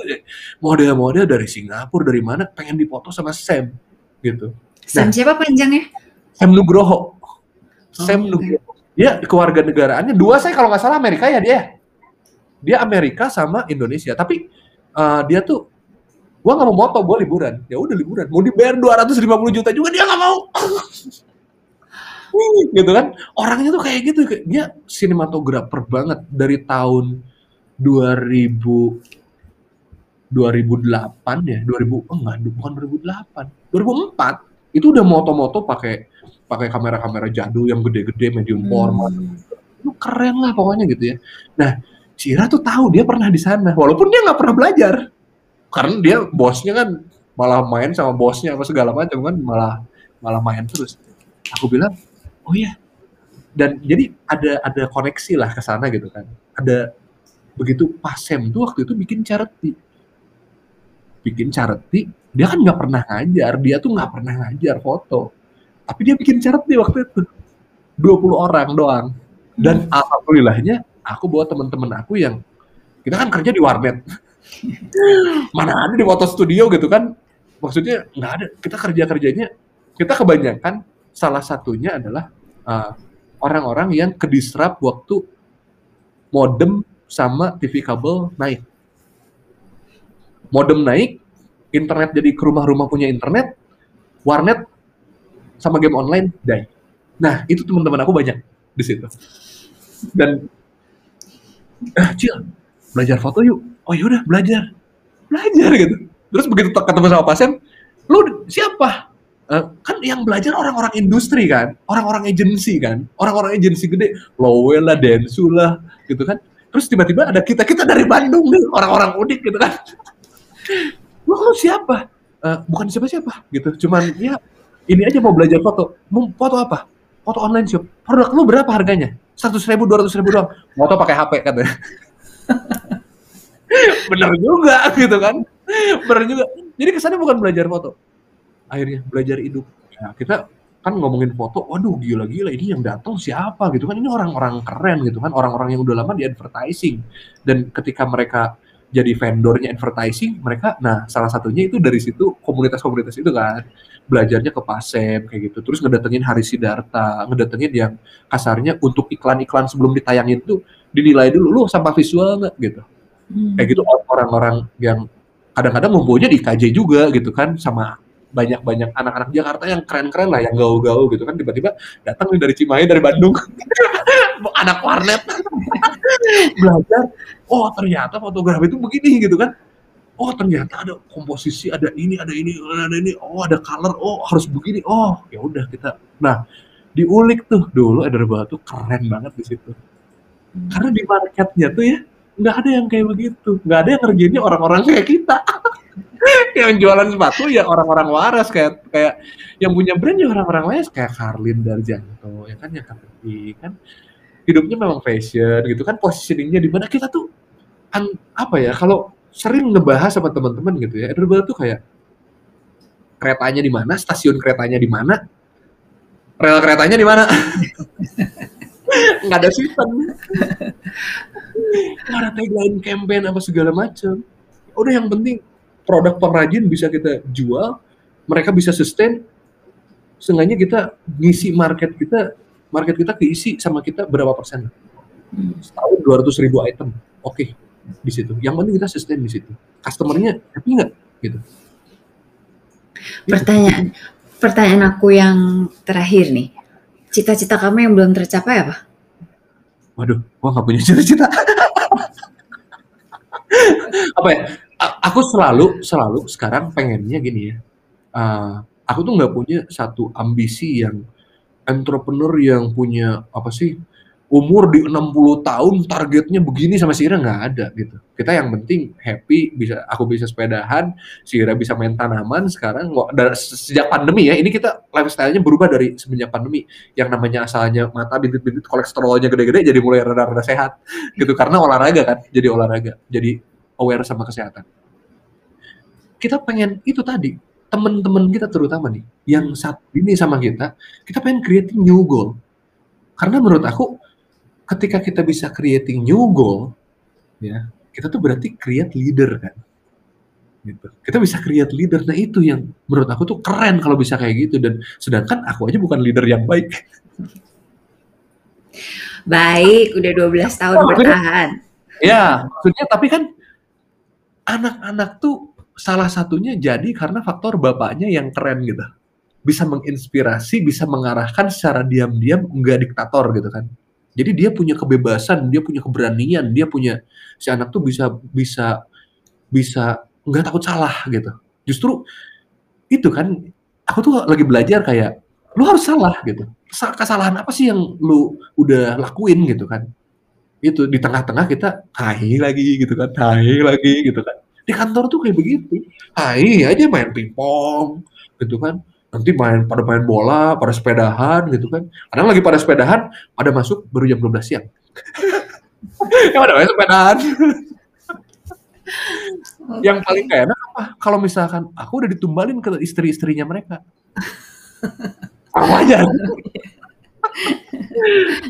model-model dari Singapura, dari mana, pengen dipoto sama Sam gitu. Sam siapa panjangnya? Sam Nugroho. Sam Nugroho. Ya, kewarganegaraannya dua, saya kalau nggak salah Amerika ya dia. Dia Amerika sama Indonesia, tapi dia tuh, gua nggak mau moto, gua liburan. Ya udah liburan, mau dibayar 250 juta juga dia nggak mau. Gitu kan, orangnya tuh kayak gitu, dia sinematografer banget dari tahun 2004 itu udah moto-moto pakai kamera-kamera jadul yang gede-gede medium format, itu keren lah pokoknya gitu ya. Nah, si Ira tuh tahu, dia pernah di sana walaupun dia nggak pernah belajar karena dia bosnya kan malah main sama bosnya apa segala macam kan, malah main terus. Aku bilang, oh iya, dan jadi ada koneksi lah ke sana gitu kan. Ada begitu Pasem tuh waktu itu bikin charity. Dia kan nggak pernah ngajar, dia tuh nggak pernah ngajar foto, tapi dia bikin charity waktu itu 20 orang doang. Dan alhamdulillahnya aku bawa teman-teman aku yang kita kan kerja di warnet, mana ada di foto studio gitu kan, maksudnya nggak ada. Kita kerjanya kita kebanyakan. Salah satunya adalah orang-orang yang kedisrup waktu modem sama TV kabel naik. Modem naik, internet jadi ke rumah-rumah punya internet, warnet sama game online die. Nah, itu teman-teman aku banyak di situ. Dan Cil, belajar foto yuk. Oh, yaudah belajar. Belajar gitu. Terus begitu ketemu sama pasien, "Lu siapa?" Kan yang belajar orang-orang industri kan, orang-orang agensi gede, Lowell lah, Densu lah, gitu kan. Terus tiba-tiba ada kita dari Bandung nih, orang-orang unik gitu kan. Lu siapa? Bukan siapa-siapa gitu, cuman ya ini aja mau belajar foto. Mau foto apa? Foto online shop. Produk lu berapa harganya? 100.000, 200.000 doang. Foto pakai HP katanya. Bener juga gitu kan. Bener juga. Jadi kesannya bukan belajar foto. Akhirnya belajar hidup. Nah, kita kan ngomongin foto, waduh gila-gila ini yang datang siapa gitu kan, ini orang-orang keren gitu kan, orang-orang yang udah lama di advertising. Dan ketika mereka jadi vendornya advertising, mereka, nah salah satunya itu dari situ, komunitas-komunitas itu kan, belajarnya ke Pasem kayak gitu, terus ngedatengin Hari Sidarta, ngedatengin yang kasarnya untuk iklan-iklan sebelum ditayangin tuh, dinilai dulu, lu sampah visual nggak gitu. Kayak gitu orang-orang yang kadang-kadang ngumpulnya di KJ juga gitu kan, sama banyak anak-anak Jakarta yang keren-keren lah, yang gaul-gaul gitu kan, tiba-tiba datang dari Cimahi, dari Bandung, anak warnet belajar, oh ternyata fotografi itu begini gitu kan, oh ternyata ada komposisi, ada ini, oh ada color, oh harus begini, oh ya udah kita, nah diulik tuh dulu Adorable tuh keren banget di situ, karena di marketnya tuh ya nggak ada yang kayak begitu, nggak ada yang ngerjainnya orang-orang kayak kita. Yang jualan sepatu ya orang-orang waras, kayak yang punya brand ya orang-orang waras kayak Karlin Darjanto ya kan, yang keren kan, hidupnya memang fashion gitu kan, positioningnya di mana. Kita tuh apa ya, kalau sering ngebahas sama teman-teman gitu ya, Adorable tuh kayak keretanya di mana, stasiun keretanya di mana, rel keretanya di mana, nggak ada sistem, nggak ada tagline campaign apa segala macam. Udah yang penting produk pengrajin bisa kita jual, mereka bisa sustain, seenggaknya kita ngisi market kita keisi sama kita berapa persen? Setahun 200.000 item, oke, di situ. Yang penting kita sustain di situ. Customernya happy nggak? Gitu. Pertanyaan aku yang terakhir nih, cita-cita kamu yang belum tercapai apa? Waduh, gua nggak punya cita-cita. Apa ya? Aku selalu sekarang pengennya gini ya. Aku tuh nggak punya satu ambisi yang entrepreneur yang punya apa sih umur di 60 tahun targetnya begini sama si Ira nggak ada gitu. Kita yang penting happy, bisa aku bisa sepedahan, si Ira bisa main tanaman sekarang. Sejak pandemi ya, ini kita lifestyle-nya berubah dari semenjak pandemi. Yang namanya asalnya mata bintit-bintit kolesterolnya gede-gede jadi mulai rada-rada sehat gitu. Karena olahraga kan, jadi olahraga, jadi aware sama kesehatan. Kita pengen itu tadi, teman-teman kita terutama nih, yang saat ini sama kita pengen creating new goal. Karena menurut aku, ketika kita bisa creating new goal, ya kita tuh berarti create leader kan, gitu. Kita bisa create leader, nah itu yang menurut aku tuh keren kalau bisa kayak gitu. Dan sedangkan aku aja bukan leader yang baik. Baik, udah 12 tahun bertahan. Ya, maksudnya tapi kan anak-anak tuh salah satunya jadi karena faktor bapaknya yang keren gitu, bisa menginspirasi, bisa mengarahkan secara diam-diam, nggak diktator gitu kan. Jadi dia punya kebebasan, dia punya keberanian, dia punya si anak tuh bisa nggak takut salah gitu. Justru itu kan aku tuh lagi belajar kayak lu harus salah gitu. Kesalahan apa sih yang lu udah lakuin gitu kan? Itu di tengah-tengah kita tai lagi gitu kan. Di kantor tuh kayak begitu. Tai aja main pingpong gitu kan. Nanti pada main bola, pada sepedahan gitu kan. Kadang lagi pada sepedahan, pada masuk baru jam 12 siang. Yang pada main sepedahan. Yang paling gak enak apa? Kalau misalkan aku udah ditumbalin ke istri-istrinya mereka. Sama aja.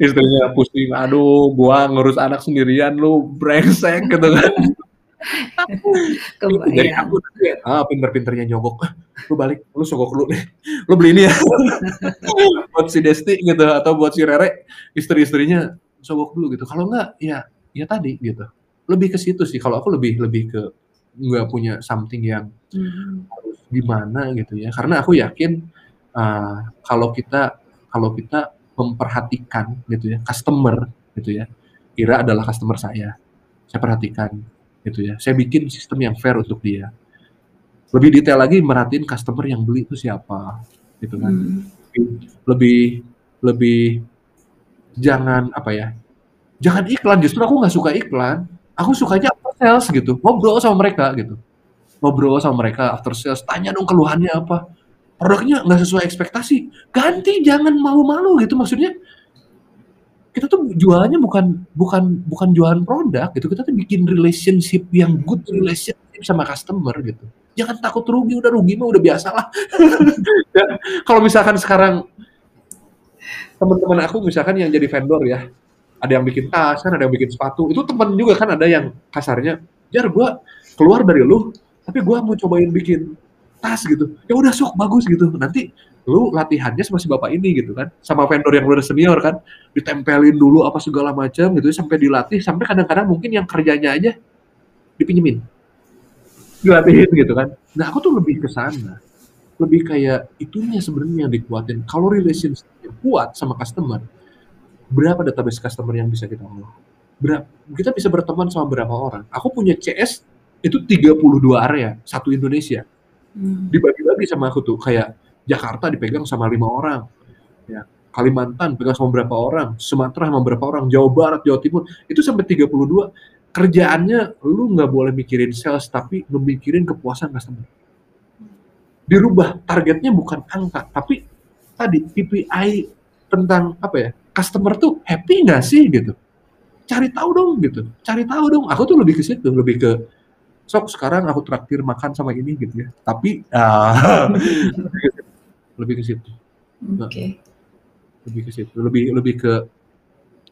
Istrinya pusing, aduh gua ngurus anak sendirian lu brengsek gitu kan. Dari aku pinter-pinternya nyogok, lu balik, lu sogok lu nih, lu beli ini ya buat si Desti gitu atau buat si Rere, istri-istrinya sogok dulu gitu. Kalau enggak ya tadi gitu, lebih ke situ sih. Kalau aku lebih ke nggak punya something yang harus gimana gitu ya, karena aku yakin kalau kita memperhatikan gitu ya customer gitu ya, Ira adalah customer saya perhatikan gitu ya. Saya bikin sistem yang fair untuk dia. Lebih detail lagi merhatiin customer yang beli itu siapa, gitu kan. Lebih jangan apa ya? Jangan iklan. Justru aku nggak suka iklan. Aku sukanya after sales gitu. Ngobrol sama mereka gitu. After sales. Tanya dong keluhannya apa. Produknya nggak sesuai ekspektasi. Ganti, jangan malu-malu gitu. Maksudnya kita tuh jualannya bukan jualan produk gitu. Kita tuh bikin relationship yang good relationship sama customer gitu. Jangan takut rugi, udah rugi mah udah biasalah. Kalau misalkan sekarang teman-teman aku misalkan yang jadi vendor ya, ada yang bikin tas kan, ada yang bikin sepatu. Itu teman juga kan, ada yang kasarnya, "Jar, gua keluar dari lu, tapi gua mau cobain bikin tas gitu." Ya udah sok, bagus gitu. Nanti lu latihannya sama si bapak ini gitu kan, sama vendor yang udah senior kan, ditempelin dulu apa segala macam gitu, sampai dilatih, sampai kadang-kadang mungkin yang kerjanya aja dipinjemin, dilatihin gitu kan. Nah aku tuh lebih kesana, lebih kayak itunya sebenarnya yang dikuatin. Kalau relationship kuat sama customer, berapa database customer yang bisa kita olah, kita bisa berteman sama berapa orang. Aku punya CS itu 32 area, satu Indonesia, dibagi-bagi sama aku tuh kayak Jakarta dipegang sama 5 orang, ya. Kalimantan pegang sama berapa orang, Sumatera sama berapa orang, Jawa Barat, Jawa Timur, itu sampai 32. Kerjaannya lu nggak boleh mikirin sales, tapi memikirin kepuasan customer. Dirubah targetnya bukan angka, tapi tadi KPI tentang apa ya, customer tuh happy nggak sih gitu. Cari tahu dong gitu, Aku tuh lebih ke situ, lebih ke sok sekarang aku traktir makan sama ini gitu ya. Tapi lebih ke situ. Oke. Okay. Lebih ke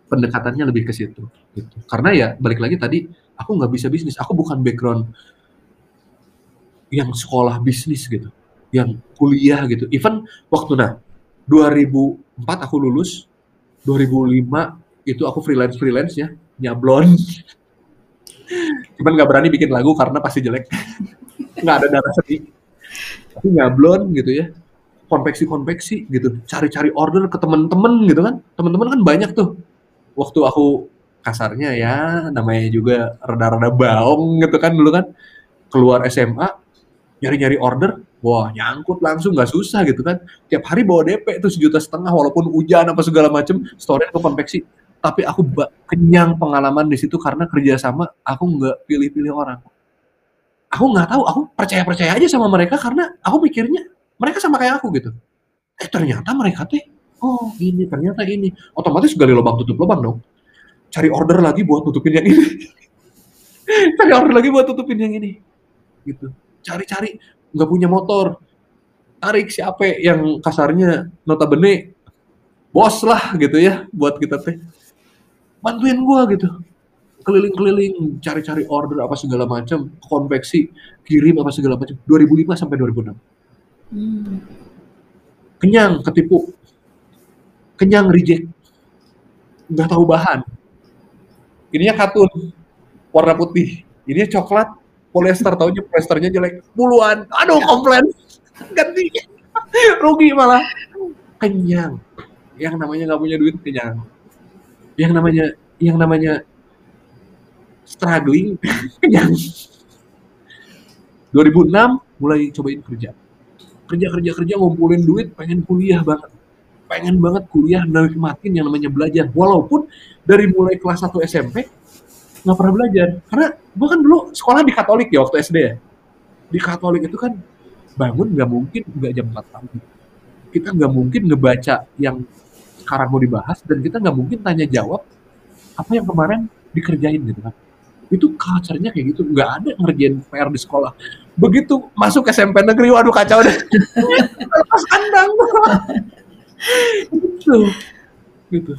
pendekatannya lebih ke situ gitu. Karena ya balik lagi tadi, aku nggak bisa bisnis. Aku bukan background yang sekolah bisnis gitu, yang kuliah gitu. Even waktu 2004 aku lulus, 2005 itu aku freelance ya, nyablon. Cuman nggak berani bikin lagu karena pasti jelek. Nggak ada darah seni. Tapi nyablon gitu ya. Konveksi gitu, cari-cari order ke temen-temen gitu kan. Temen-temen kan banyak tuh. Waktu aku kasarnya ya, namanya juga rada-rada baong gitu kan dulu kan. Keluar SMA, nyari-nyari order, wah nyangkut langsung, gak susah gitu kan. Tiap hari bawa DP tuh 1,5 juta, walaupun hujan apa segala macem, store-nya ke konveksi. tapi aku kenyang pengalaman di situ karena kerjasama aku nggak pilih-pilih orang. Aku nggak tahu, aku percaya-percaya aja sama mereka karena aku mikirnya mereka sama kayak aku gitu. Ternyata mereka teh, oh ini ternyata ini, otomatis gali lubang tutup lubang dong. Cari order lagi buat tutupin yang ini, cari order lagi buat tutupin yang ini, gitu. Cari-cari, nggak punya motor, tarik si Ape yang kasarnya notabene bos lah gitu ya buat kita teh. Bantuin gua gitu. Keliling-keliling, cari-cari order apa segala macam, konveksi, kirim apa segala macam. 2005 sampai 2006. Kenyang, ketipu. Kenyang, reject. Nggak tahu bahan. Ininya katun, warna putih. Ininya coklat, polyester. Taunya polyesternya jelek. Puluhan. Aduh, komplain. Ganti. Rugi malah. Kenyang. Yang namanya nggak punya duit, kenyang. Yang namanya struggling. 2006 mulai cobain kerja ngumpulin duit, pengen banget kuliah, nikmatin yang namanya belajar, walaupun dari mulai kelas 1 SMP nggak pernah belajar karena gue kan dulu sekolah di Katolik ya, waktu SD ya, di Katolik itu kan bangun nggak mungkin nggak jam 4 pagi, kita nggak mungkin ngebaca yang sekarang mau dibahas, dan kita nggak mungkin tanya jawab apa yang kemarin dikerjain gitu kan. Itu culture-nya kayak gitu, nggak ada ngerjain PR di sekolah. Begitu masuk SMP negeri, waduh kacau deh. Lepas kandang. gitu.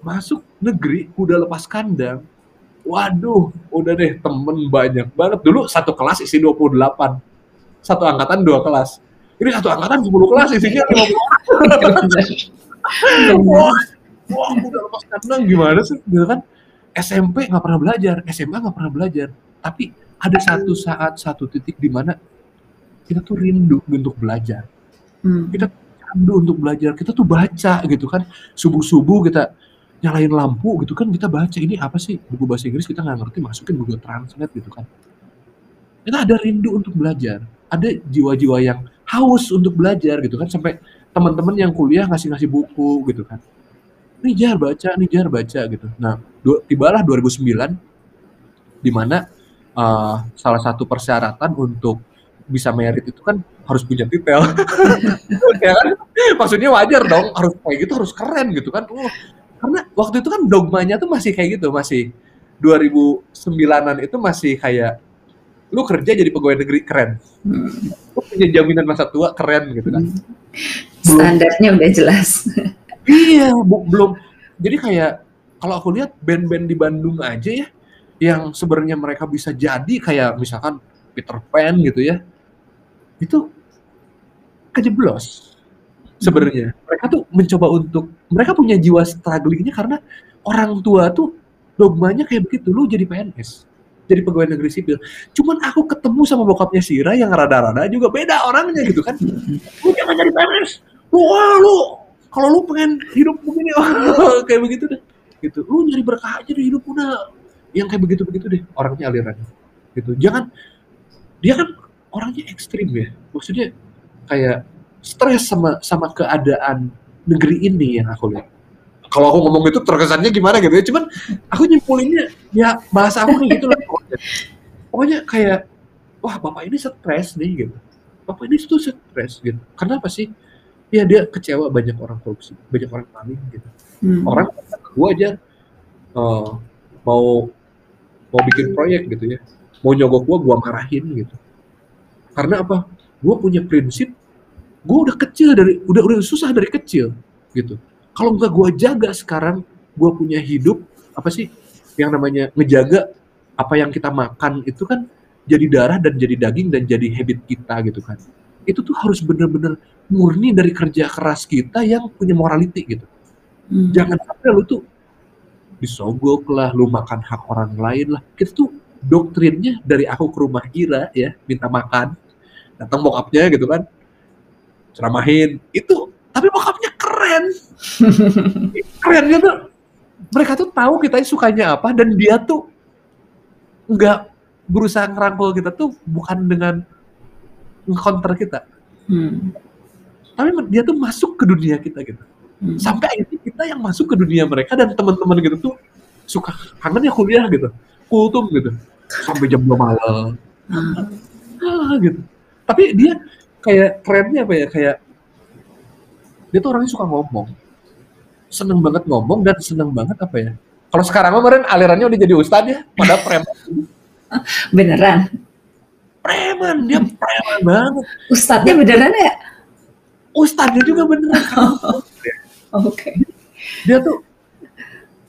Masuk negeri udah lepas kandang, waduh udah deh, temen banyak banget. Dulu satu kelas isi 28, satu angkatan 2 kelas. Ini satu angkatan 10 kelas isinya 50. Wah, udah lepas kandang gimana sih gitu kan. SMP nggak pernah belajar, SMA nggak pernah belajar. Tapi ada satu saat, satu titik di mana kita tuh rindu untuk belajar. Kita rindu untuk belajar. Kita tuh baca gitu kan. Subuh-subuh kita nyalain lampu gitu kan. Kita baca ini apa sih, buku bahasa Inggris kita nggak ngerti, masukin Google Translate gitu kan. Kita ada rindu untuk belajar. Ada jiwa-jiwa yang haus untuk belajar gitu kan. Sampai teman-teman yang kuliah ngasih-ngasih buku gitu kan. Nih jar baca gitu. Nah, tibalah 2009 di mana salah satu persyaratan untuk bisa merit itu kan harus punya titel. Ya kan? Maksudnya wajar dong, harus kayak gitu, harus keren gitu kan. Karena waktu itu kan dogmanya tuh masih kayak gitu, masih 2009-an itu masih kayak lu kerja jadi pegawai negeri keren. Lu punya jaminan masa tua keren gitu kan. Standarnya udah jelas. Iya, belum. Jadi kayak kalau aku lihat band-band di Bandung aja ya, yang sebenarnya mereka bisa jadi kayak misalkan Peter Pan gitu ya, itu kejeblos sebenarnya. Mereka tuh mencoba untuk, mereka punya jiwa strugglingnya karena orang tua tuh dogmanya kayak begitu, lu jadi PNS, jadi pegawai negeri sipil. Cuman aku ketemu sama bokapnya si Ira yang rada-rada juga beda orangnya gitu kan. Lu jangan jadi PNS, lu. Kalau lu pengen hidup begini, kayak begitu deh, gitu. Lu nyari berkah aja deh hidup, udah. Yang kayak begitu-begitu deh orangnya, alirannya, gitu. Jangan, dia kan orangnya ekstrim ya. Maksudnya kayak stres sama keadaan negeri ini yang aku lihat. Kalau aku ngomong itu terkesannya gimana gitu ya. Cuman aku nyimpulinnya ya bahasa aku gitu lah. Pokoknya kayak, wah bapak ini stres nih gitu. Bapak ini tuh stres gitu. Kenapa sih? Ya dia kecewa banyak orang korupsi, banyak orang paling gitu. Orang gua aja mau bikin proyek gitu ya, mau nyogok gua marahin gitu. Karena apa? Gua punya prinsip, gua udah kecil dari udah susah dari kecil gitu. Kalau enggak gua jaga sekarang, gua punya hidup apa sih yang namanya ngejaga apa yang kita makan itu kan jadi darah dan jadi daging dan jadi habit kita gitu kan. Itu tuh harus bener-bener murni dari kerja keras kita yang punya morality gitu. Jangan sampai lu tuh disogok lah, lu makan hak orang lain lah. Kita tuh doktrinnya dari aku ke rumah Ira ya, minta makan, datang bokapnya gitu kan, ceramahin itu, tapi bokapnya keren. Kerennya tuh mereka tuh tahu kita sukanya apa, dan dia tuh nggak berusaha ngerangkul kita tuh bukan dengan nge-counter kita. Tapi dia tuh masuk ke dunia kita gitu. Sampai akhirnya kita yang masuk ke dunia mereka, dan teman-teman gitu tuh suka kangen ya kuliah gitu, kultum gitu sampai jam 2 malam gitu. Tapi dia kayak kerennya apa ya, kayak dia tuh orangnya suka ngomong, seneng banget ngomong, dan seneng banget apa ya, kalau sekarang kemarin alirannya udah jadi ustadz ya, pada preman beneran, preman, dia preman banget, ustadznya beneran ya, ustadznya juga beneran. Oke. Dia tuh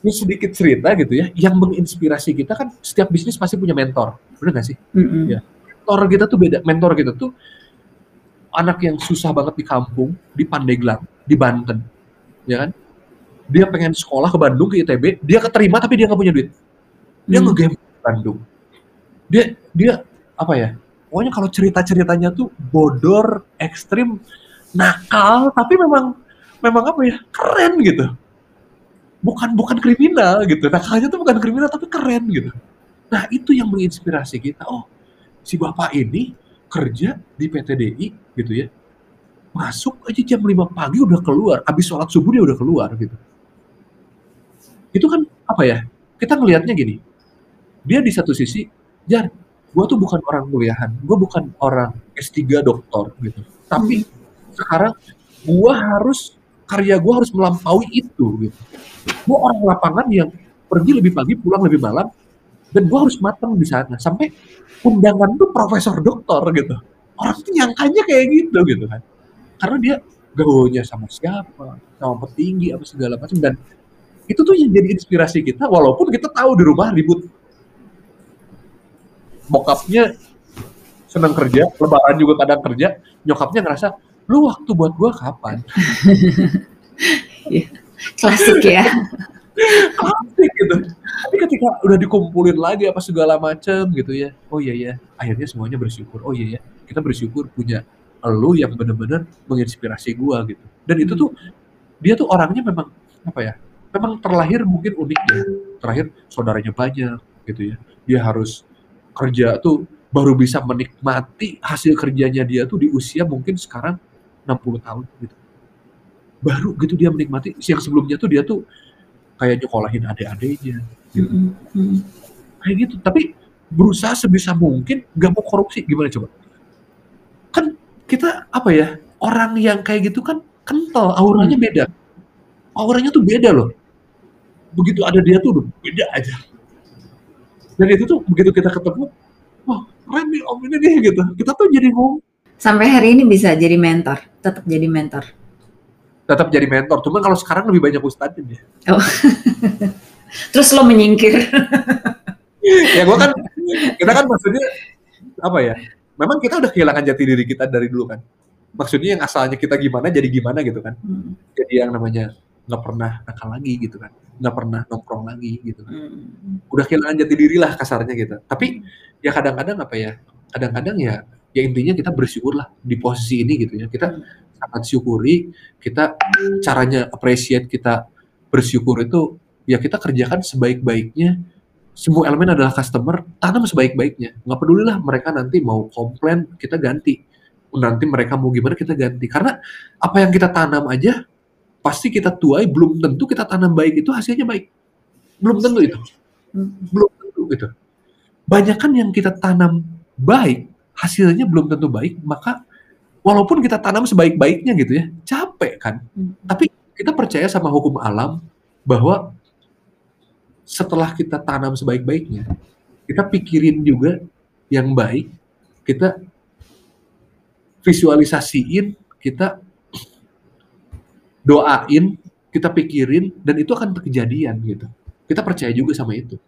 ini sedikit cerita gitu ya, yang menginspirasi kita kan setiap bisnis pasti punya mentor, bener gak sih? Ya. Mentor kita tuh beda, mentor kita tuh anak yang susah banget di kampung, di Pandeglang, di Banten, ya kan? Dia pengen sekolah ke Bandung, ke ITB, dia keterima tapi dia gak punya duit, dia nge-game ke Bandung, dia apa ya? Pokoknya kalau ceritanya tuh bodor, ekstrim, nakal, tapi memang apa ya, keren gitu, bukan kriminal gitu, nakalnya tuh bukan kriminal tapi keren gitu. Nah itu yang menginspirasi kita, oh si bapak ini kerja di PTDI gitu ya, masuk aja jam 5 pagi udah keluar, abis sholat subuh dia udah keluar gitu. Itu kan apa ya, kita ngelihatnya gini, dia di satu sisi, Jar, gue tuh bukan orang kuliahan, gue bukan orang S3 doktor gitu, tapi sekarang karya gue harus melampaui itu gitu. Gue orang lapangan yang pergi lebih pagi, pulang lebih malam, dan gue harus matang di sana. Sampai undangan tuh profesor doktor gitu. Orang tuh nyangkanya kayak gitu kan. Karena dia gaulnya sama siapa, sama petinggi, apa segala macam. Dan itu tuh yang jadi inspirasi kita, walaupun kita tahu di rumah ribut. Bokapnya senang kerja, lebaran juga kadang kerja, nyokapnya ngerasa, lu waktu buat gue kapan? Klasik ya. Klasik gitu. Tapi ketika udah dikumpulin lagi apa segala macem gitu ya, oh iya ya, akhirnya semuanya bersyukur. Oh iya ya, kita bersyukur punya elu yang benar-benar menginspirasi gue gitu. Dan itu tuh, dia tuh orangnya memang, apa ya, memang terlahir mungkin unik ya. Terlahir saudaranya banyak gitu ya. Dia harus kerja tuh, baru bisa menikmati hasil kerjanya dia tuh di usia mungkin sekarang 60 tahun gitu. Baru gitu dia menikmati, yang sebelumnya tuh dia tuh kayak nyekolahin adik-adiknya gitu. Kayak gitu, tapi berusaha sebisa mungkin gak mau korupsi, gimana coba? Kan kita apa ya, orang yang kayak gitu kan kental, auranya beda. Auranya tuh beda loh. Begitu ada dia tuh udah beda aja. Dan itu tuh begitu kita ketemu, wah keren nih om ini nih gitu. Kita tuh jadi ngomong. Sampai hari ini bisa jadi mentor, tetap jadi mentor. Tetap jadi mentor, cuma kalau sekarang lebih banyak ustadzin ya. Oh. Terus lo menyingkir. Ya gue kan, kita kan maksudnya, apa ya, memang kita udah kehilangan jati diri kita dari dulu kan. Maksudnya yang asalnya kita gimana, jadi gimana gitu kan. Jadi yang namanya gak pernah nakal lagi gitu kan. Gak pernah nongkrong lagi gitu kan. Udah kehilangan jati diri lah kasarnya gitu. Tapi ya kadang-kadang apa ya, kadang-kadang ya intinya kita bersyukur lah di posisi ini gitu ya. Kita sangat syukuri, kita caranya appreciate, kita bersyukur itu ya kita kerjakan sebaik-baiknya. Semua elemen adalah customer, tanam sebaik-baiknya. Gak pedulilah mereka nanti mau komplain, kita ganti. Nanti mereka mau gimana, kita ganti. Karena apa yang kita tanam aja, pasti kita tuai, belum tentu kita tanam baik itu hasilnya baik. Belum tentu itu. Belum tentu gitu. Banyak kan yang kita tanam baik, hasilnya belum tentu baik, maka walaupun kita tanam sebaik-baiknya gitu ya, capek kan. Tapi kita percaya sama hukum alam bahwa setelah kita tanam sebaik-baiknya, kita pikirin juga yang baik, kita visualisasiin, kita doain, kita pikirin, dan itu akan terjadian gitu. Kita percaya juga sama itu.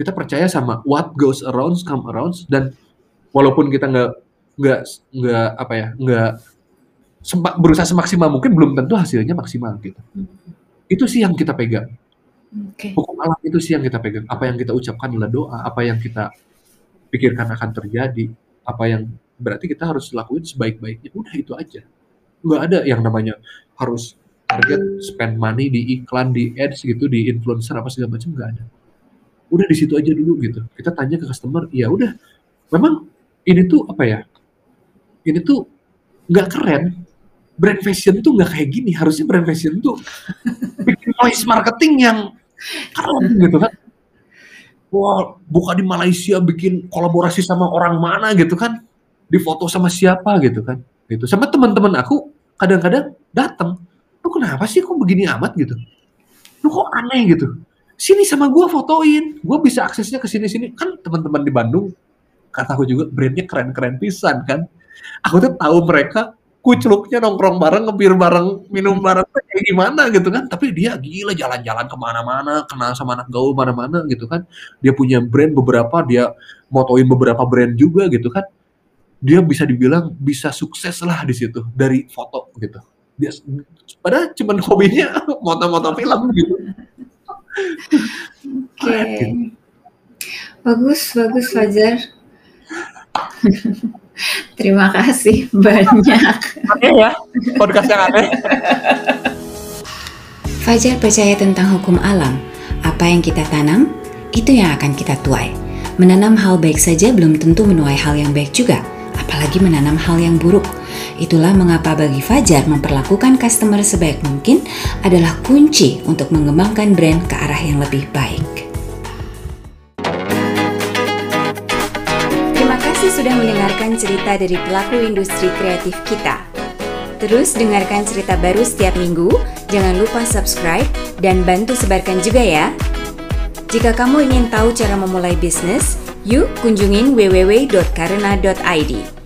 Kita percaya sama what goes around comes around, dan walaupun kita nggak berusaha semaksimal mungkin, belum tentu hasilnya maksimal gitu. Itu sih yang kita pegang. Hukum alam itu sih yang kita pegang. Apa yang kita ucapkan adalah doa, apa yang kita pikirkan akan terjadi, apa yang berarti kita harus lakuin sebaik-baiknya. Udah itu aja. Nggak ada yang namanya harus target spend money di iklan, di ads gitu, di influencer apa segala macam, nggak ada. Udah di situ aja dulu gitu. Kita tanya ke customer, ya udah. Memang ini tuh apa ya? Ini tuh nggak keren, brand fashion tuh nggak kayak gini, harusnya brand fashion tuh bikin noise marketing yang keren gitu kan. Wah, buka di Malaysia bikin kolaborasi sama orang mana gitu kan, difoto sama siapa gitu kan. Gitu. Sama teman-teman aku kadang-kadang datang, lu kenapa sih kok begini amat gitu? Lu kok aneh gitu? Sini sama gue fotoin, gue bisa aksesnya ke sini-sini. Kan teman-teman di Bandung, kata aku juga, brandnya keren-keren pisan kan. Aku tuh tahu mereka kucluknya nongkrong bareng, ngepir bareng, minum bareng, kayak gimana gitu kan. Tapi dia gila jalan-jalan kemana-mana, kenal sama anak gaul mana-mana gitu kan. Dia punya brand beberapa, dia motoin beberapa brand juga gitu kan. Dia bisa dibilang bisa sukses lah di situ dari foto gitu. Dia padahal cuman hobinya moto-moto film gitu. Oke, okay. Bagus Fajar. Terima kasih banyak. Aneh ya, podcast yang aneh. Fajar percaya tentang hukum alam. Apa yang kita tanam, itu yang akan kita tuai. Menanam hal baik saja belum tentu menuai hal yang baik juga, apalagi menanam hal yang buruk. Itulah mengapa bagi Fajar memperlakukan customer sebaik mungkin adalah kunci untuk mengembangkan brand ke arah yang lebih baik. Terima kasih sudah mendengarkan cerita dari pelaku industri kreatif kita. Terus dengarkan cerita baru setiap minggu, jangan lupa subscribe dan bantu sebarkan juga ya. Jika kamu ingin tahu cara memulai bisnis, yuk kunjungin www.karena.id.